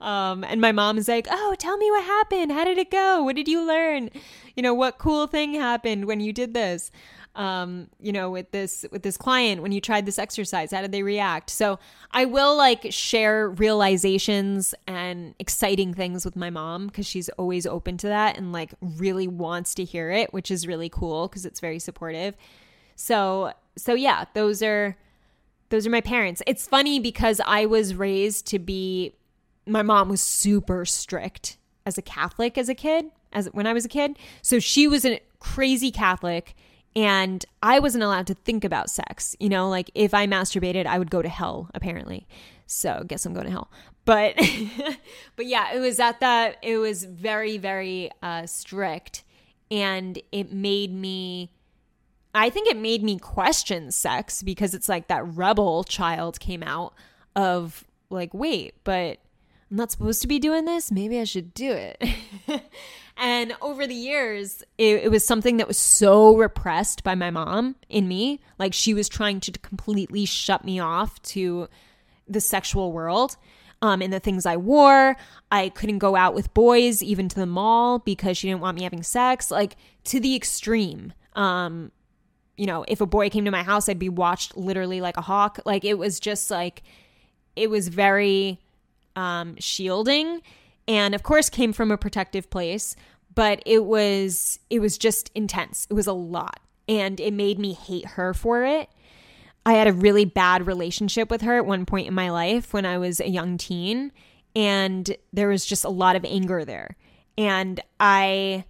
Um, and my mom is like, oh, tell me what happened. How did it go? What did you learn? You know, what cool thing happened when you did this? Um, you know, with this, with this client, when you tried this exercise, how did they react? So I will like share realizations and exciting things with my mom, because she's always open to that and like really wants to hear it, which is really cool because it's very supportive. So, so yeah, those are, Those are my parents. It's funny because I was raised to be, my mom was super strict as a Catholic as a kid, as when I was a kid. So she was a crazy Catholic and I wasn't allowed to think about sex. You know, like if I masturbated, I would go to hell apparently. So guess I'm going to hell. But, but yeah, it was at that, it was very, very uh, strict, and it made me I think it made me question sex, because it's like that rebel child came out of like, wait, but I'm not supposed to be doing this. Maybe I should do it. And over the years, it, it was something that was so repressed by my mom in me. Like she was trying to completely shut me off to the sexual world. Um, and the things I wore, I couldn't go out with boys, even to the mall, because she didn't want me having sex, like to the extreme. Um, You know, if a boy came to my house, I'd be watched literally like a hawk. Like it was just like, it was very um, shielding, and of course came from a protective place, but it was, it was just intense. It was a lot, and it made me hate her for it. I had a really bad relationship with her at one point in my life when I was a young teen, and there was just a lot of anger there. And I,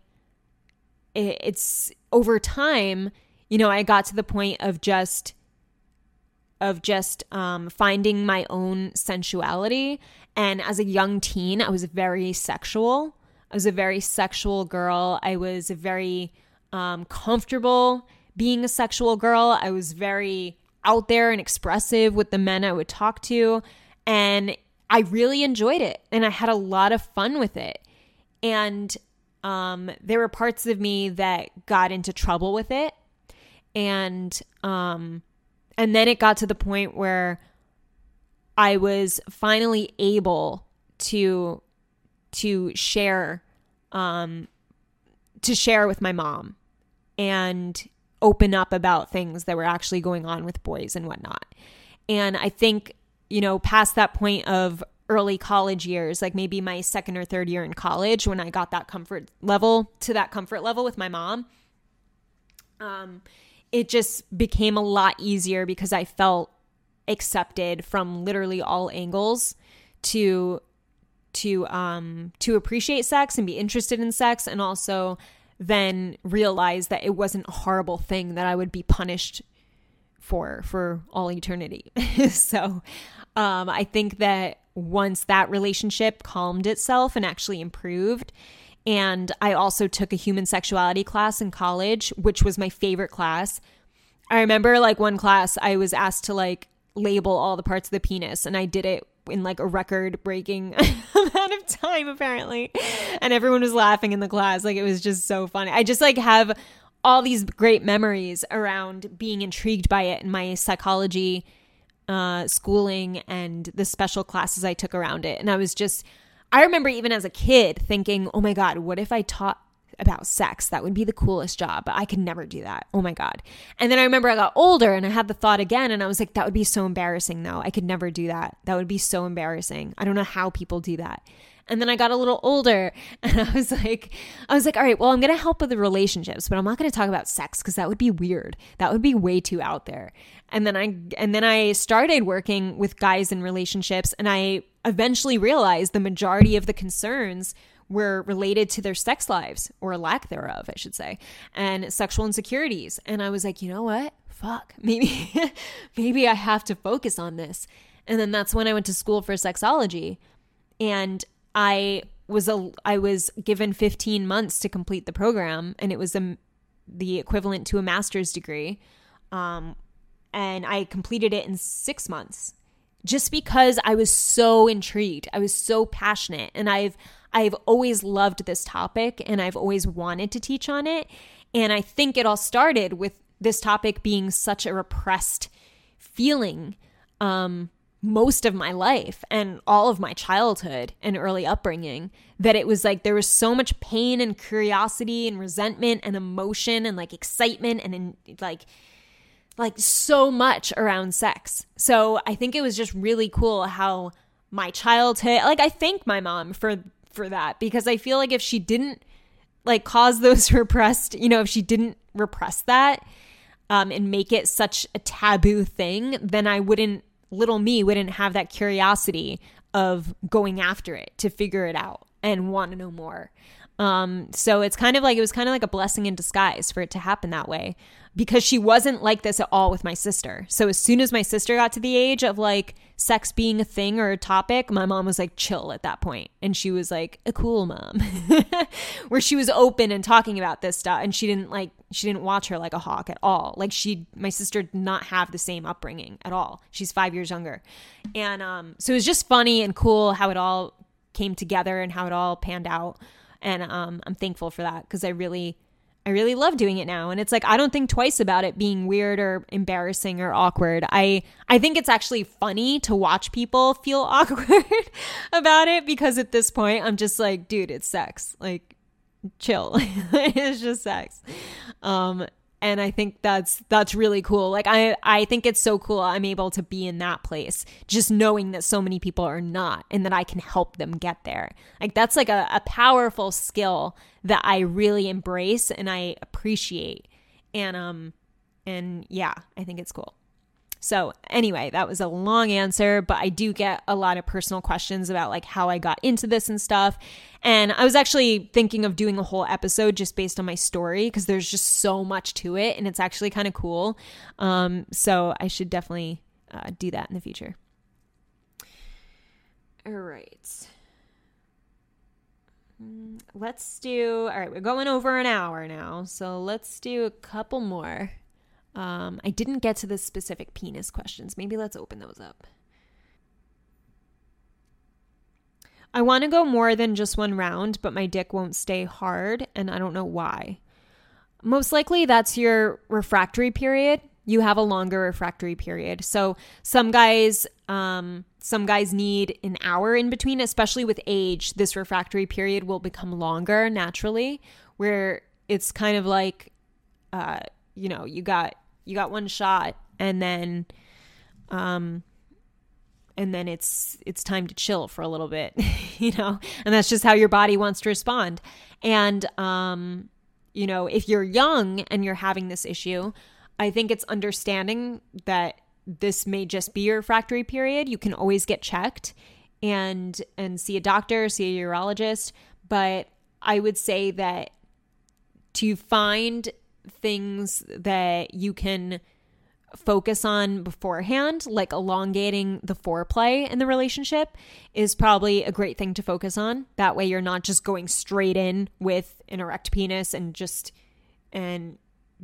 it, it's over time, you know, I got to the point of just of just um, finding my own sensuality. And as a young teen, I was very sexual. I was a very sexual girl. I was very um, comfortable being a sexual girl. I was very out there and expressive with the men I would talk to. And I really enjoyed it. And I had a lot of fun with it. And um, there were parts of me that got into trouble with it. And, um, and then it got to the point where I was finally able to, to share, um, to share with my mom and open up about things that were actually going on with boys and whatnot. And I think, you know, past that point of early college years, like maybe my second or third year in college, when I got that comfort level to that comfort level with my mom, um, it just became a lot easier because I felt accepted from literally all angles to to um to appreciate sex and be interested in sex, and also then realize that it wasn't a horrible thing that I would be punished for for all eternity. So um I think that once that relationship calmed itself and actually improved, and I also took a human sexuality class in college, which was my favorite class. I remember like one class I was asked to like label all the parts of the penis, and I did it in like a record-breaking amount of time apparently, and everyone was laughing in the class. Like it was just so funny. I just like have all these great memories around being intrigued by it in my psychology uh, schooling and the special classes I took around it. And I was just, I remember even as a kid thinking, oh my God, what if I taught about sex? That would be the coolest job. I could never do that. Oh my God. And then I remember I got older and I had the thought again, and I was like, that would be so embarrassing though. I could never do that. That would be so embarrassing. I don't know how people do that. And then I got a little older and I was like, I was like, all right, well, I'm going to help with the relationships, but I'm not going to talk about sex because that would be weird. That would be way too out there. And then I, and then I started working with guys in relationships, and I eventually realized the majority of the concerns were related to their sex lives, or lack thereof, I should say, and sexual insecurities. And I was like, you know what? Fuck, maybe, maybe I have to focus on this. And then that's when I went to school for sexology, and I was a, I was given fifteen months to complete the program, and it was a, the equivalent to a master's degree. Um, and I completed it in six months just because I was so intrigued. I was so passionate, and I've, I've always loved this topic, and I've always wanted to teach on it. And I think it all started with this topic being such a repressed feeling, um, most of my life and all of my childhood and early upbringing, that it was like there was so much pain and curiosity and resentment and emotion and like excitement and in, like like so much around sex. So I think it was just really cool how my childhood, like I thank my mom for for that, because I feel like if she didn't like cause those repressed, you know, if she didn't repress that um, and make it such a taboo thing, then I wouldn't little me wouldn't have that curiosity of going after it to figure it out and want to know more. Um, so it's kind of like, it was kind of like a blessing in disguise for it to happen that way, because she wasn't like this at all with my sister. So as soon as my sister got to the age of like sex being a thing or a topic, my mom was like chill at that point. And she was like a cool mom where she was open and talking about this stuff. And she didn't like, she didn't watch her like a hawk at all. Like she, my sister did not have the same upbringing at all. She's five years younger. And um, so it was just funny and cool how it all came together and how it all panned out. And um, I'm thankful for that, because I really, I really love doing it now. And it's like, I don't think twice about it being weird or embarrassing or awkward. I, I think it's actually funny to watch people feel awkward about it, because at this point I'm just like, dude, it's sex. Like, chill. It's just sex. Um, and I think that's, that's really cool. Like, I, I think it's so cool. I'm able to be in that place, just knowing that so many people are not, and that I can help them get there. Like, that's like a, a powerful skill that I really embrace and I appreciate. And, um, and yeah, I think it's cool. So anyway, that was a long answer, but I do get a lot of personal questions about like how I got into this and stuff. And I was actually thinking of doing a whole episode just based on my story, because there's just so much to it, and it's actually kind of cool. Um, so I should definitely uh, do that in the future. All right. Let's do, all right, we're going over an hour now, so let's do a couple more. Um, I didn't get to the specific penis questions. Maybe let's open those up. I want to go more than just one round, but my dick won't stay hard, and I don't know why. Most likely that's your refractory period. You have a longer refractory period. So some guys, um, some guys need an hour in between, especially with age. This refractory period will become longer naturally, where it's kind of like, uh, you know, you got, you got one shot, and then Um, and then it's it's time to chill for a little bit, you know, and that's just how your body wants to respond. And, um, you know, if you're young and you're having this issue, I think it's understanding that this may just be your refractory period. You can always get checked and and see a doctor, see a urologist. But I would say that to find things that you can focus on beforehand, like elongating the foreplay in the relationship, is probably a great thing to focus on. That way you're not just going straight in with an erect penis and just and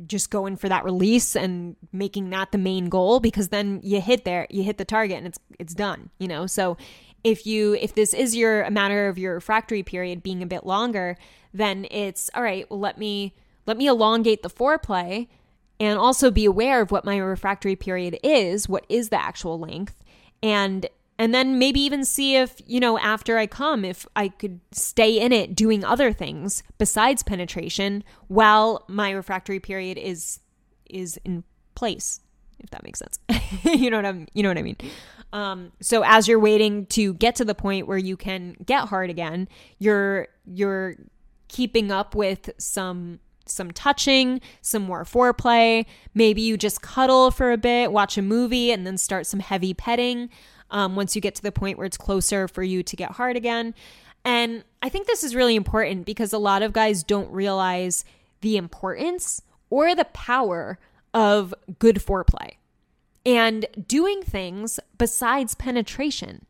just going for that release and making that the main goal, because then you hit there, you hit the target and it's it's done, you know? So if you if this is your a matter of your refractory period being a bit longer, then it's all right, well, let me let me elongate the foreplay and also be aware of what my refractory period is, what is the actual length, and and then maybe even see if, you know, after I come, if I could stay in it doing other things besides penetration while my refractory period is is in place, if that makes sense. You know what I'm, you know what I mean? Um, so as you're waiting to get to the point where you can get hard again, you're you're keeping up with some some touching, some more foreplay. Maybe you just cuddle for a bit, watch a movie, and then start some heavy petting um, once you get to the point where it's closer for you to get hard again. And I think this is really important because a lot of guys don't realize the importance or the power of good foreplay and doing things besides penetration.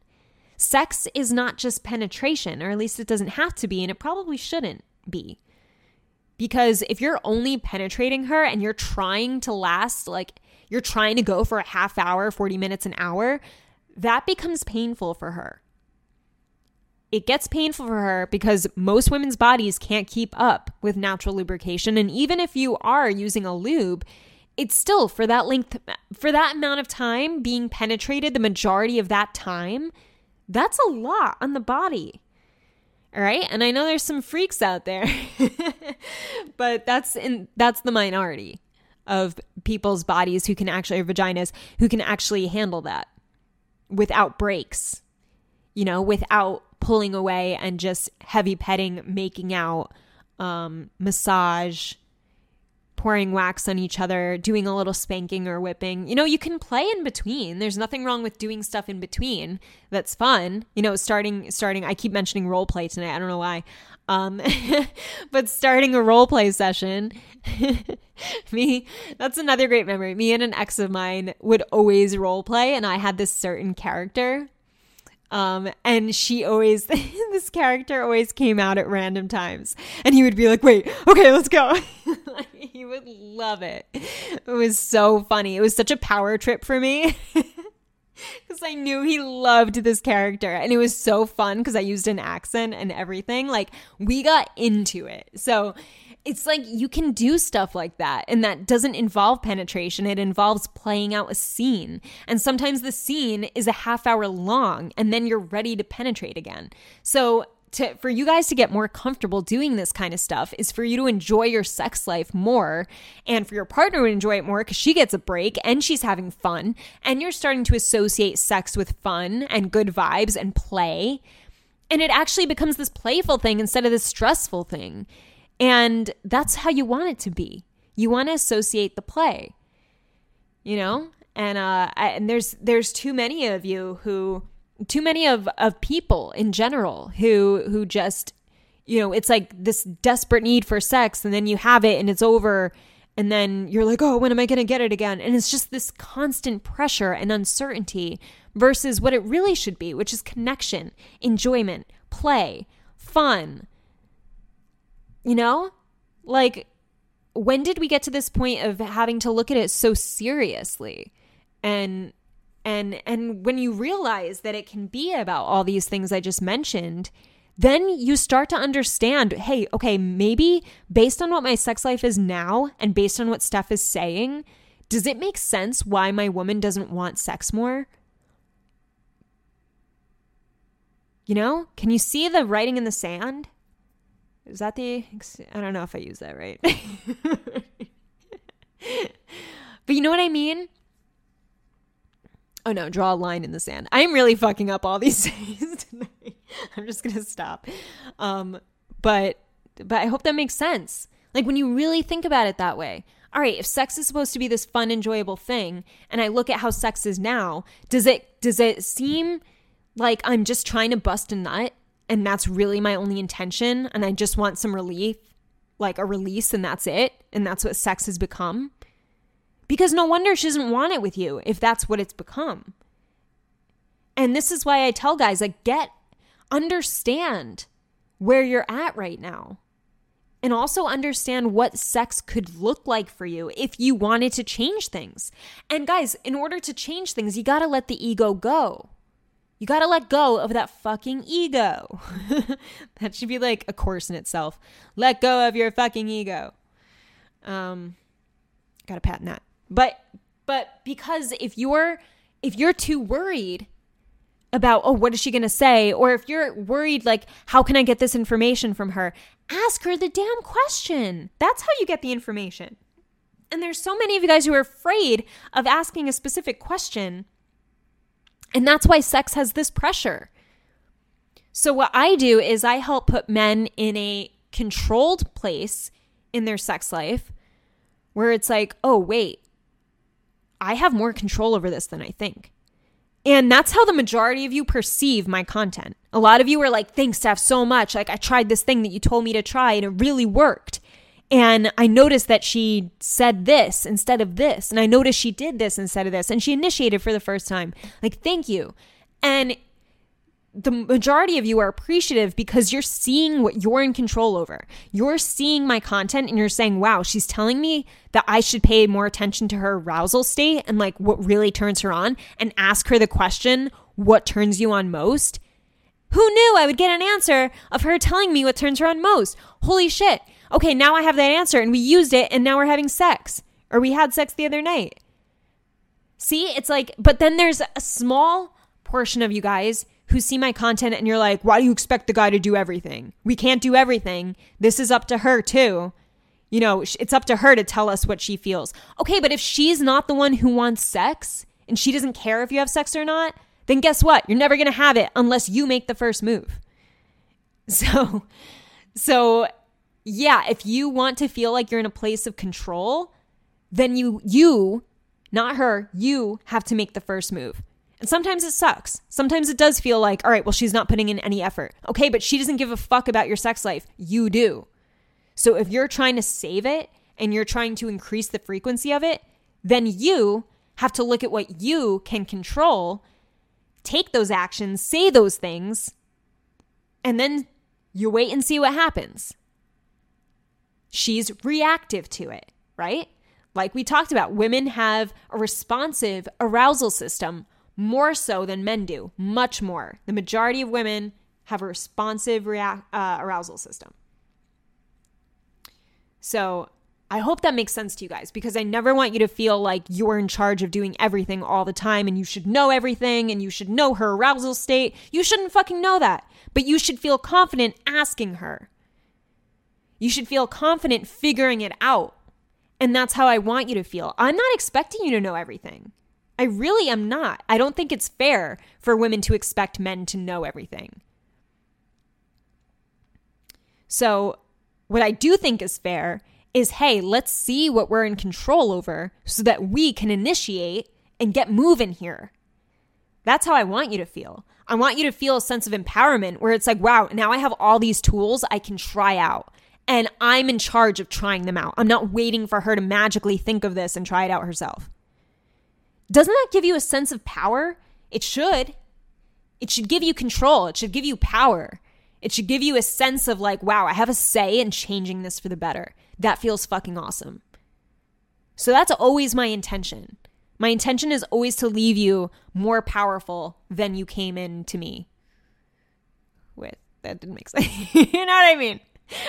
Sex is not just penetration, or at least it doesn't have to be, and it probably shouldn't be. Because if you're only penetrating her and you're trying to last, like you're trying to go for a half hour, forty minutes, an hour, that becomes painful for her. It gets painful for her because most women's bodies can't keep up with natural lubrication. And even if you are using a lube, it's still for that length, for that amount of time being penetrated, the majority of that time, that's a lot on the body. All right. And I know there's some freaks out there, but that's in, that's the minority of people's bodies who can actually, or vaginas, who can actually handle that without breaks, you know, without pulling away and just heavy petting, making out, um, massage, pouring wax on each other, doing a little spanking or whipping. You know, you can play in between. There's nothing wrong with doing stuff in between that's fun. You know, starting, starting, I keep mentioning role play tonight. I don't know why. Um, but starting a role play session, me, that's another great memory. Me and an ex of mine would always role play, and I had this certain character. Um, and she always, this character always came out at random times, and he would be like, wait, okay, let's go. Like, he would love it. It was so funny. It was such a power trip for me because I knew he loved this character, and it was so fun because I used an accent and everything. Like, we got into it. So it's like you can do stuff like that, and that doesn't involve penetration. It involves playing out a scene, and sometimes the scene is a half hour long, and then you're ready to penetrate again. So to, for you guys to get more comfortable doing this kind of stuff is for you to enjoy your sex life more, and for your partner to enjoy it more because she gets a break and she's having fun, and you're starting to associate sex with fun and good vibes and play, and it actually becomes this playful thing instead of this stressful thing. And that's how you want it to be. You want to associate the play, you know? And uh, I, and there's there's too many of you who, too many of, of people in general who who just, you know, it's like this desperate need for sex, and then you have it and it's over, and then you're like, oh, when am I going to get it again? And it's just this constant pressure and uncertainty versus what it really should be, which is connection, enjoyment, play, fun. You know, like, when did we get to this point of having to look at it so seriously? And and and when you realize that it can be about all these things I just mentioned, then you start to understand, hey, okay, maybe based on what my sex life is now and based on what Steph is saying, does it make sense why my woman doesn't want sex more? You know, can you see the writing in the sand? Is that the, I don't know if I use that right. But you know what I mean? Oh no, draw a line in the sand. I'm really fucking up all these days tonight. I'm just going to stop. Um, but but I hope that makes sense. Like when you really think about it that way. All right, if sex is supposed to be this fun, enjoyable thing, and I look at how sex is now, does it does it seem like I'm just trying to bust a nut and that's really my only intention and I just want some relief, like a release, and that's it? And that's what sex has become? Because no wonder she doesn't want it with you if that's what it's become. And this is why I tell guys, like, get, understand where you're at right now. And also understand what sex could look like for you if you wanted to change things. And guys, in order to change things, you gotta let the ego go. You gotta let go of that fucking ego. That should be like a course in itself. Let go of your fucking ego. Um, gotta patent that. But but because if you're if you're too worried about, oh, what is she gonna say? Or if you're worried, like, how can I get this information from her? Ask her the damn question. That's how you get the information. And there's so many of you guys who are afraid of asking a specific question. And that's why sex has this pressure. So what I do is I help put men in a controlled place in their sex life where it's like, oh, wait, I have more control over this than I think. And that's how the majority of you perceive my content. A lot of you are like, thanks, Steph, so much. Like, I tried this thing that you told me to try and it really worked. And I noticed that she said this instead of this. And I noticed she did this instead of this. And she initiated for the first time. Like, thank you. And the majority of you are appreciative because you're seeing what you're in control over. You're seeing my content and you're saying, wow, she's telling me that I should pay more attention to her arousal state and like what really turns her on, and ask her the question, what turns you on most? Who knew I would get an answer of her telling me what turns her on most? Holy shit. Okay, now I have that answer and we used it and now we're having sex, or we had sex the other night. See, it's like, but then there's a small portion of you guys who see my content and you're like, why do you expect the guy to do everything? We can't do everything. This is up to her too. You know, it's up to her to tell us what she feels. Okay, but if she's not the one who wants sex and she doesn't care if you have sex or not, then guess what? You're never going to have it unless you make the first move. So, so yeah, if you want to feel like you're in a place of control, then you, you, not her, you have to make the first move. And sometimes it sucks. Sometimes it does feel like, all right, well, she's not putting in any effort. Okay, but she doesn't give a fuck about your sex life. You do. So if you're trying to save it and you're trying to increase the frequency of it, then you have to look at what you can control, take those actions, say those things, and then you wait and see what happens. She's reactive to it, right? Like we talked about, women have a responsive arousal system. More so than men do, much more. The majority of women have a responsive react, uh, arousal system. So I hope that makes sense to you guys, because I never want you to feel like you're in charge of doing everything all the time and you should know everything and you should know her arousal state. You shouldn't fucking know that, but you should feel confident asking her. You should feel confident figuring it out. And that's how I want you to feel. I'm not expecting you to know everything. I really am not. I don't think it's fair for women to expect men to know everything. So what I do think is fair is, hey, let's see what we're in control over so that we can initiate and get moving here. That's how I want you to feel. I want you to feel a sense of empowerment where it's like, wow, now I have all these tools I can try out. And I'm in charge of trying them out. I'm not waiting for her to magically think of this and try it out herself. Doesn't that give you a sense of power? It should. It should give you control. It should give you power. It should give you a sense of like, wow, I have a say in changing this for the better. That feels fucking awesome. So that's always my intention. My intention is always to leave you more powerful than you came in to me with. That didn't make sense. You know what I mean?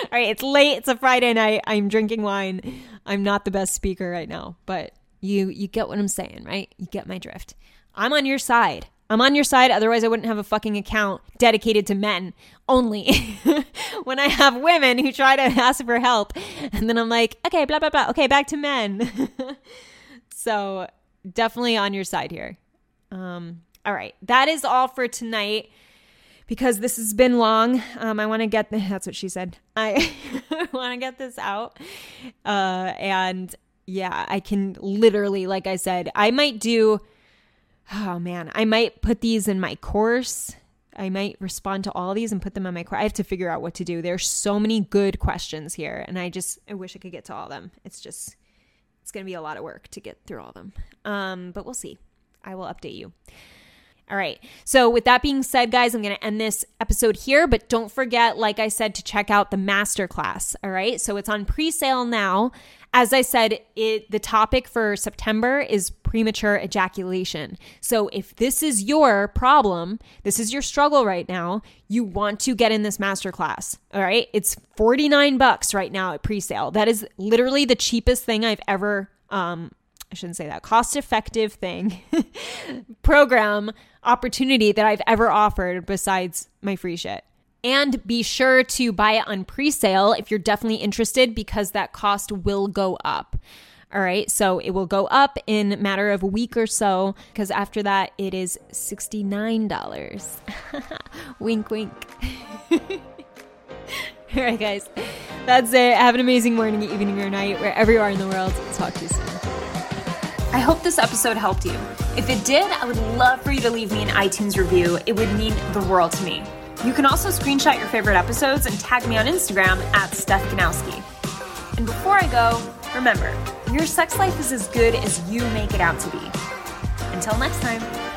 All right, it's late. It's a Friday night. I'm drinking wine. I'm not the best speaker right now, but... You you get what I'm saying, right? You get my drift. I'm on your side. I'm on your side. Otherwise, I wouldn't have a fucking account dedicated to men only. When I have women who try to ask for help, and then I'm like, okay, blah, blah, blah. Okay, back to men. So definitely on your side here. Um, all right. That is all for tonight because this has been long. Um, I want to get, that's what she said. I want to get this out. Uh, and yeah, I can literally, like I said, I might do, oh man, I might put these in my course. I might respond to all of these and put them on my course. I have to figure out what to do. There's so many good questions here, and I just I wish I could get to all of them. It's just it's going to be a lot of work to get through all of them. Um, but we'll see. I will update you. All right. So with that being said, guys, I'm going to end this episode here, but don't forget, like I said, to check out the masterclass. All right. So it's on pre-sale now. As I said, it, the topic for September is premature ejaculation. So if this is your problem, this is your struggle right now, you want to get in this masterclass. All right. It's forty-nine bucks right now at pre-sale. That is literally the cheapest thing I've ever, um, I shouldn't say that, cost-effective thing, program, opportunity that I've ever offered besides my free shit. And be sure to buy it on pre-sale if you're definitely interested, because that cost will go up. All right. So it will go up in a matter of a week or so, because after that it is sixty-nine dollars. Wink, wink. All right, guys. That's it. Have an amazing morning, evening, or night, wherever you are in the world. Talk to you soon. I hope this episode helped you. If it did, I would love for you to leave me an iTunes review. It would mean the world to me. You can also screenshot your favorite episodes and tag me on Instagram at Steph Kanowski. And before I go, remember, your sex life is as good as you make it out to be. Until next time.